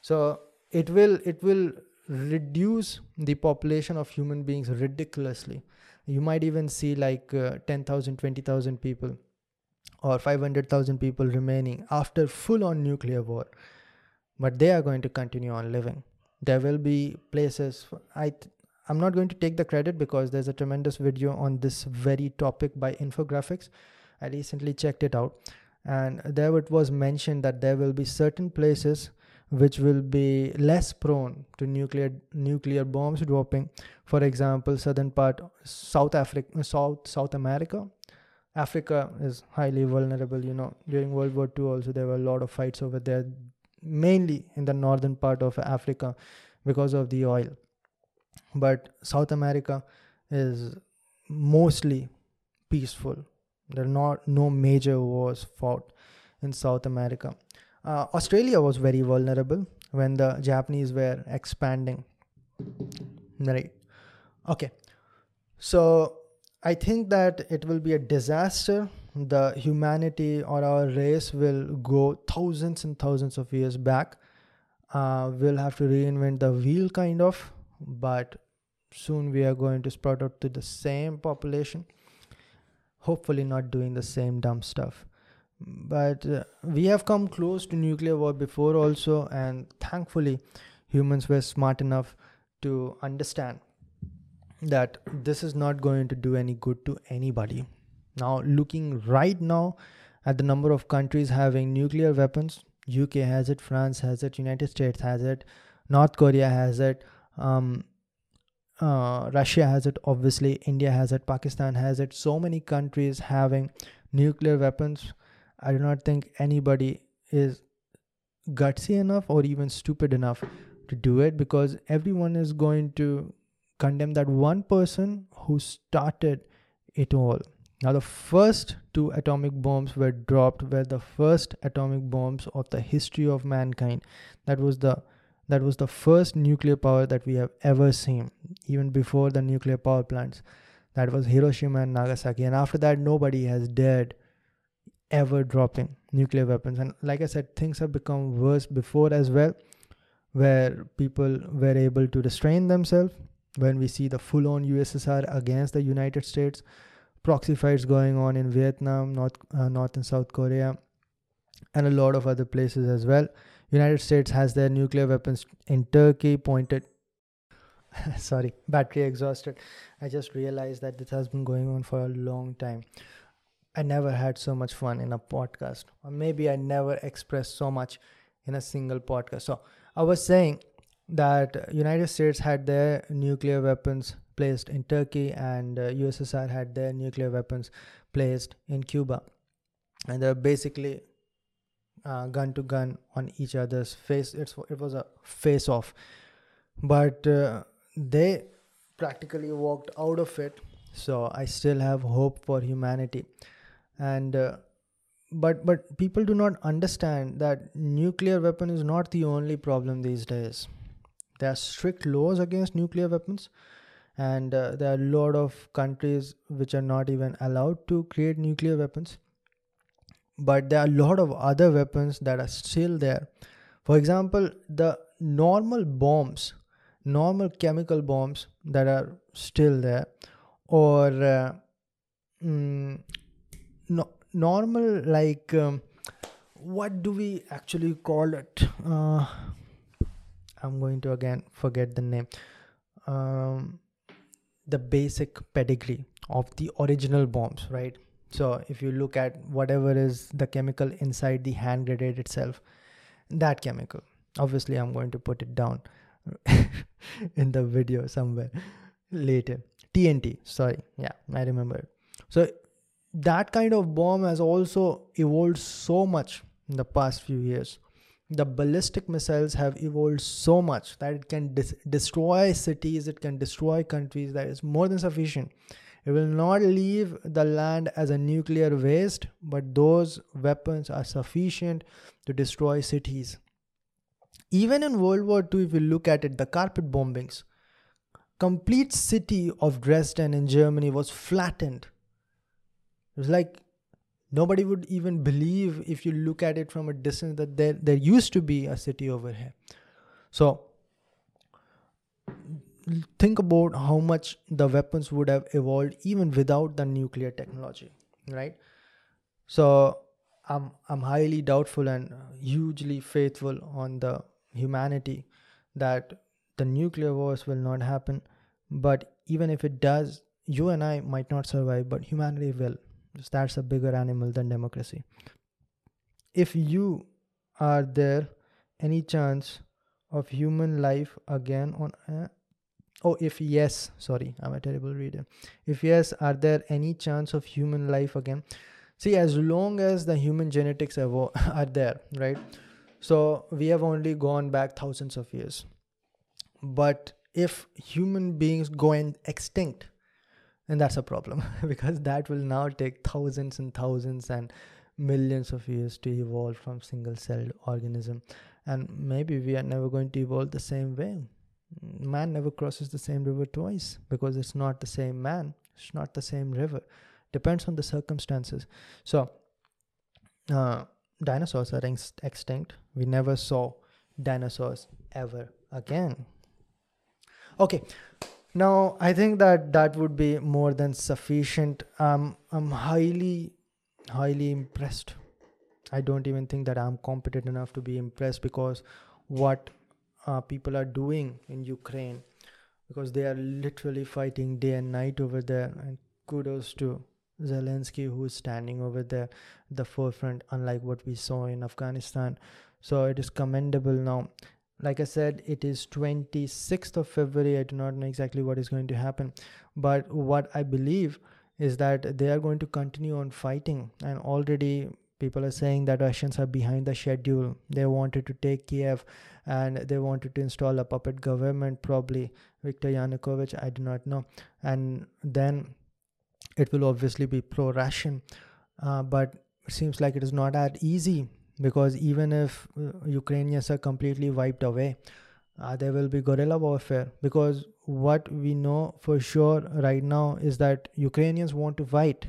So it will, it will reduce the population of human beings ridiculously. You might even see like uh, ten thousand, twenty thousand people or five hundred thousand people remaining after full-on nuclear war. But they are going to continue on living. There will be places, for, I th- I'm not going to take the credit because there's a tremendous video on this very topic by Infographics. I recently checked it out. And there it was mentioned that there will be certain places which will be less prone to nuclear nuclear bombs dropping. For example, southern part, South Africa, South South America. Africa is highly vulnerable, you know. During World War Two also, there were a lot of fights over there, mainly in the northern part of Africa because of the oil. But South America is mostly peaceful. There are not, no major wars fought in South America. Uh, Australia was very vulnerable when the Japanese were expanding. Right. Okay. So I think that it will be a disaster. The humanity or our race will go thousands and thousands of years back. Uh, we'll have to reinvent the wheel kind of, but soon we are going to sprout out to the same population. Hopefully not doing the same dumb stuff. But uh, we have come close to nuclear war before also, and thankfully humans were smart enough to understand that this is not going to do any good to anybody. Now looking right now at the number of countries having nuclear weapons, U K has it, France has it, United States has it, North Korea has it, um, uh, Russia has it, obviously India has it, Pakistan has it, so many countries having nuclear weapons. I do not think anybody is gutsy enough or even stupid enough to do it, because everyone is going to condemn that one person who started it all. Now, the first two atomic bombs were dropped, were the first atomic bombs of the history of mankind. That was the that was the first nuclear power that we have ever seen, even before the nuclear power plants. That was Hiroshima and Nagasaki. And after that, nobody has dared ever dropping nuclear weapons. And like I said, things have become worse before as well, where people were able to restrain themselves. When we see the full-on U S S R against the United States, proxy fights going on in Vietnam, North, uh, North and South Korea, and a lot of other places as well. United States has their nuclear weapons in Turkey pointed. Sorry, battery exhausted. I just realized that this has been going on for a long time. I never had so much fun in a podcast, or maybe I never expressed so much in a single podcast. So I was saying that United States had their nuclear weapons placed in Turkey, and uh, U S S R had their nuclear weapons placed in Cuba, and they're basically uh, gun to gun on each other's face. It's, it was a face off, but uh, they practically walked out of it. So I still have hope for humanity, and uh, but but people do not understand that nuclear weapon is not the only problem these days. There are strict laws against nuclear weapons, and uh, there are a lot of countries which are not even allowed to create nuclear weapons. But there are a lot of other weapons that are still there. For example, the normal bombs, normal chemical bombs that are still there, or uh, mm, no, normal like, um, what do we actually call it? Uh, I'm going to again forget the name. Um, the basic pedigree of the original bombs, right? So if you look at whatever is the chemical inside the hand grenade itself, that chemical, obviously I'm going to put it down in the video somewhere later. T N T, sorry. Yeah, I remember it. So that kind of bomb has also evolved so much in the past few years. The ballistic missiles have evolved so much that it can dis- destroy cities, it can destroy countries. That is more than sufficient. It will not leave the land as a nuclear waste, but those weapons are sufficient to destroy cities. Even in World War Two, if you look at it, the carpet bombings, complete city of Dresden in Germany was flattened. It was like nobody would even believe, if you look at it from a distance, that there, there used to be a city over here. So think about how much the weapons would have evolved even without the nuclear technology, right? So I'm, I'm highly doubtful and hugely faithful on the humanity that the nuclear wars will not happen. But even if it does, you and I might not survive, but humanity will. That's a bigger animal than democracy. If you are there, any chance of human life again on Earth? Oh, if yes, sorry, I'm a terrible reader. If yes, are there any chance of human life again? See, as long as the human genetics are there, right? So we have only gone back thousands of years. But if human beings go extinct, and that's a problem, because that will now take thousands and thousands and millions of years to evolve from single-celled organism. And maybe we are never going to evolve the same way. Man never crosses the same river twice, because it's not the same man. It's not the same river. Depends on the circumstances. So, uh, dinosaurs are ex- extinct. We never saw dinosaurs ever again. Okay. Now, I think that that would be more than sufficient. Um, I'm highly, highly impressed. I don't even think that I'm competent enough to be impressed, because what uh, people are doing in Ukraine, because they are literally fighting day and night over there. And kudos to Zelensky, who is standing over there, the forefront, unlike what we saw in Afghanistan. So it is commendable now. Like I said, it is twenty-sixth of February. I do not know exactly what is going to happen. But what I believe is that they are going to continue on fighting. And already people are saying that Russians are behind the schedule. They wanted to take Kyiv, and they wanted to install a puppet government, probably Viktor Yanukovych, I do not know. And then it will obviously be pro-Russian. Uh, but it seems like it is not that easy. Because even if uh, Ukrainians are completely wiped away, uh, there will be guerrilla warfare. Because what we know for sure right now is that Ukrainians want to fight.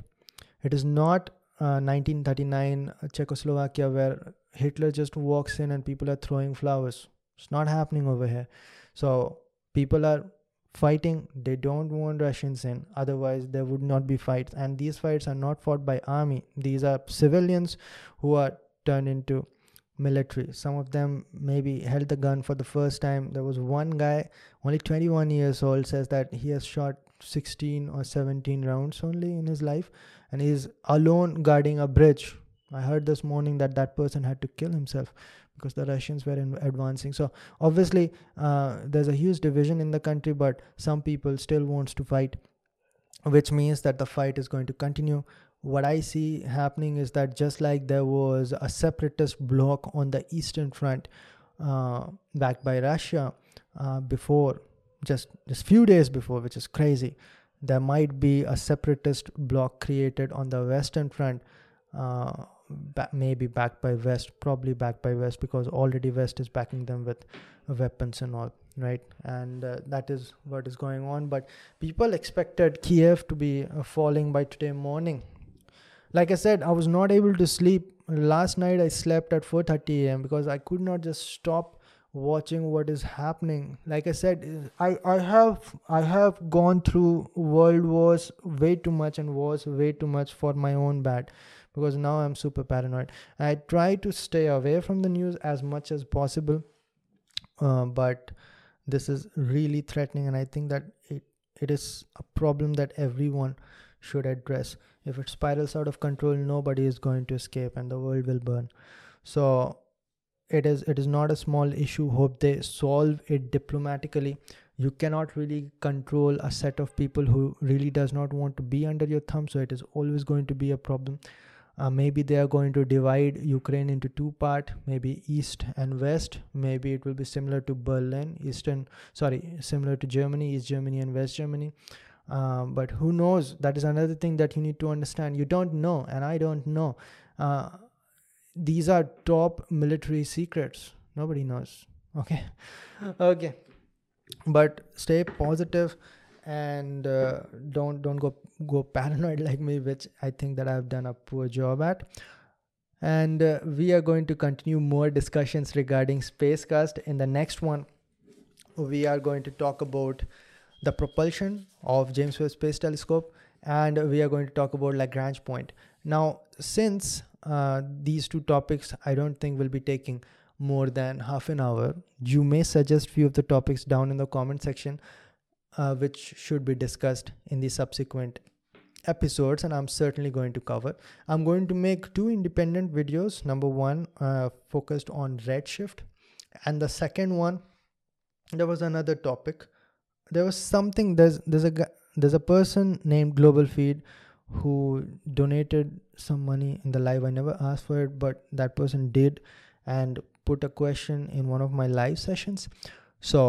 It is not uh, nineteen thirty-nine Czechoslovakia, where Hitler just walks in and people are throwing flowers. It's not happening over here. So people are fighting. They don't want Russians in, otherwise there would not be fights. And these fights are not fought by army. These are civilians who are turned into military. Some of them maybe held the gun for the first time. There was one guy, only twenty-one years old, says that he has shot sixteen or seventeen rounds only in his life, and he's alone guarding a bridge. I heard this morning that that person had to kill himself because the Russians were in advancing. So obviously uh, there's a huge division in the country, but some people still wants to fight, which means that the fight is going to continue. What I see happening is that just like there was a separatist bloc on the Eastern Front uh, backed by Russia uh, before, just just few days before, which is crazy, there might be a separatist bloc created on the Western Front, uh, ba- maybe backed by West, probably backed by West, because already West is backing them with weapons and all, right? And uh, that is what is going on. But people expected Kyiv to be uh, falling by today morning. Like I said, I was not able to sleep. Last night I slept at four thirty a m because I could not just stop watching what is happening. Like I said, I, I have I have gone through world wars way too much and wars way too much for my own bad, because now I'm super paranoid. I try to stay away from the news as much as possible, uh, but this is really threatening, and I think that it, it is a problem that everyone should address. If it spirals out of control, nobody is going to escape and the world will burn. So it is it is not a small issue. Hope they solve it diplomatically. You cannot really control a set of people who really does not want to be under your thumb, so it is always going to be a problem. Uh, maybe they are going to divide Ukraine into two parts, maybe east and west. Maybe it will be similar to Berlin, eastern, sorry, similar to Germany, East Germany and West Germany. Um, but who knows? That is another thing that you need to understand. You don't know, and I don't know. Uh, these are top military secrets. Nobody knows. Okay. Okay. But stay positive and uh, don't don't go go paranoid like me, which I think that I've done a poor job at. And uh, we are going to continue more discussions regarding Spacecast. In the next one, we are going to talk about the propulsion of James Webb Space Telescope, and we are going to talk about Lagrange point. Now, since uh, these two topics I don't think will be taking more than half an hour, you may suggest few of the topics down in the comment section, uh, which should be discussed in the subsequent episodes, and I'm certainly going to cover. I'm going to make two independent videos. Number one uh, focused on redshift, and the second one, there was another topic. There was something, there's there's a there's a person named Global Feed who donated some money in the live. I never asked for it, but that person did and put a question in one of my live sessions. So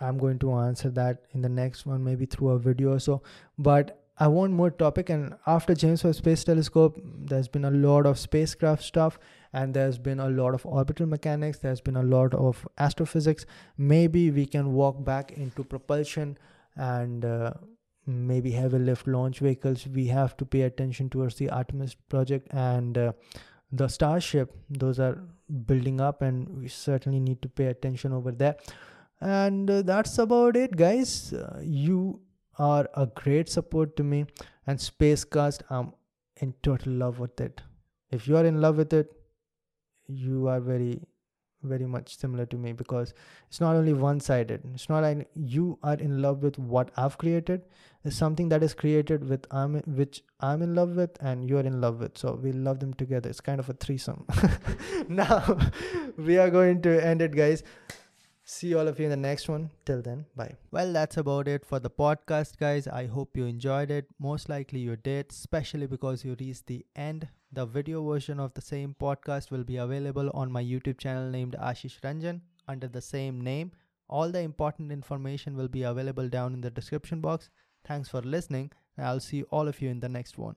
I'm going to answer that in the next one, maybe through a video or so. But I want more topic, and after James Webb Space Telescope, there's been a lot of spacecraft stuff, and there's been a lot of orbital mechanics, there's been a lot of astrophysics. Maybe we can walk back into propulsion and uh, maybe heavy lift launch vehicles. We have to pay attention towards the Artemis project and uh, the Starship. Those are building up, and we certainly need to pay attention over there. And uh, that's about it, guys. Uh, you are a great support to me, and Spacecast, I'm in total love with it. If you are in love with it, you are very, very much similar to me, because it's not only one-sided. It's not like you are in love with what I've created. It's something that is created with I'm, which I'm in love with, and you're in love with. So we love them together. It's kind of a threesome. Now, we are going to end it, guys. See all of you in the next one. Till then, bye. Well, that's about it for the podcast, guys. I hope you enjoyed it. Most likely you did, especially because you reached the end. The video version of the same podcast will be available on my YouTube channel named Ashish Ranjan under the same name. All the important information will be available down in the description box. Thanks for listening, and I'll see all of you in the next one.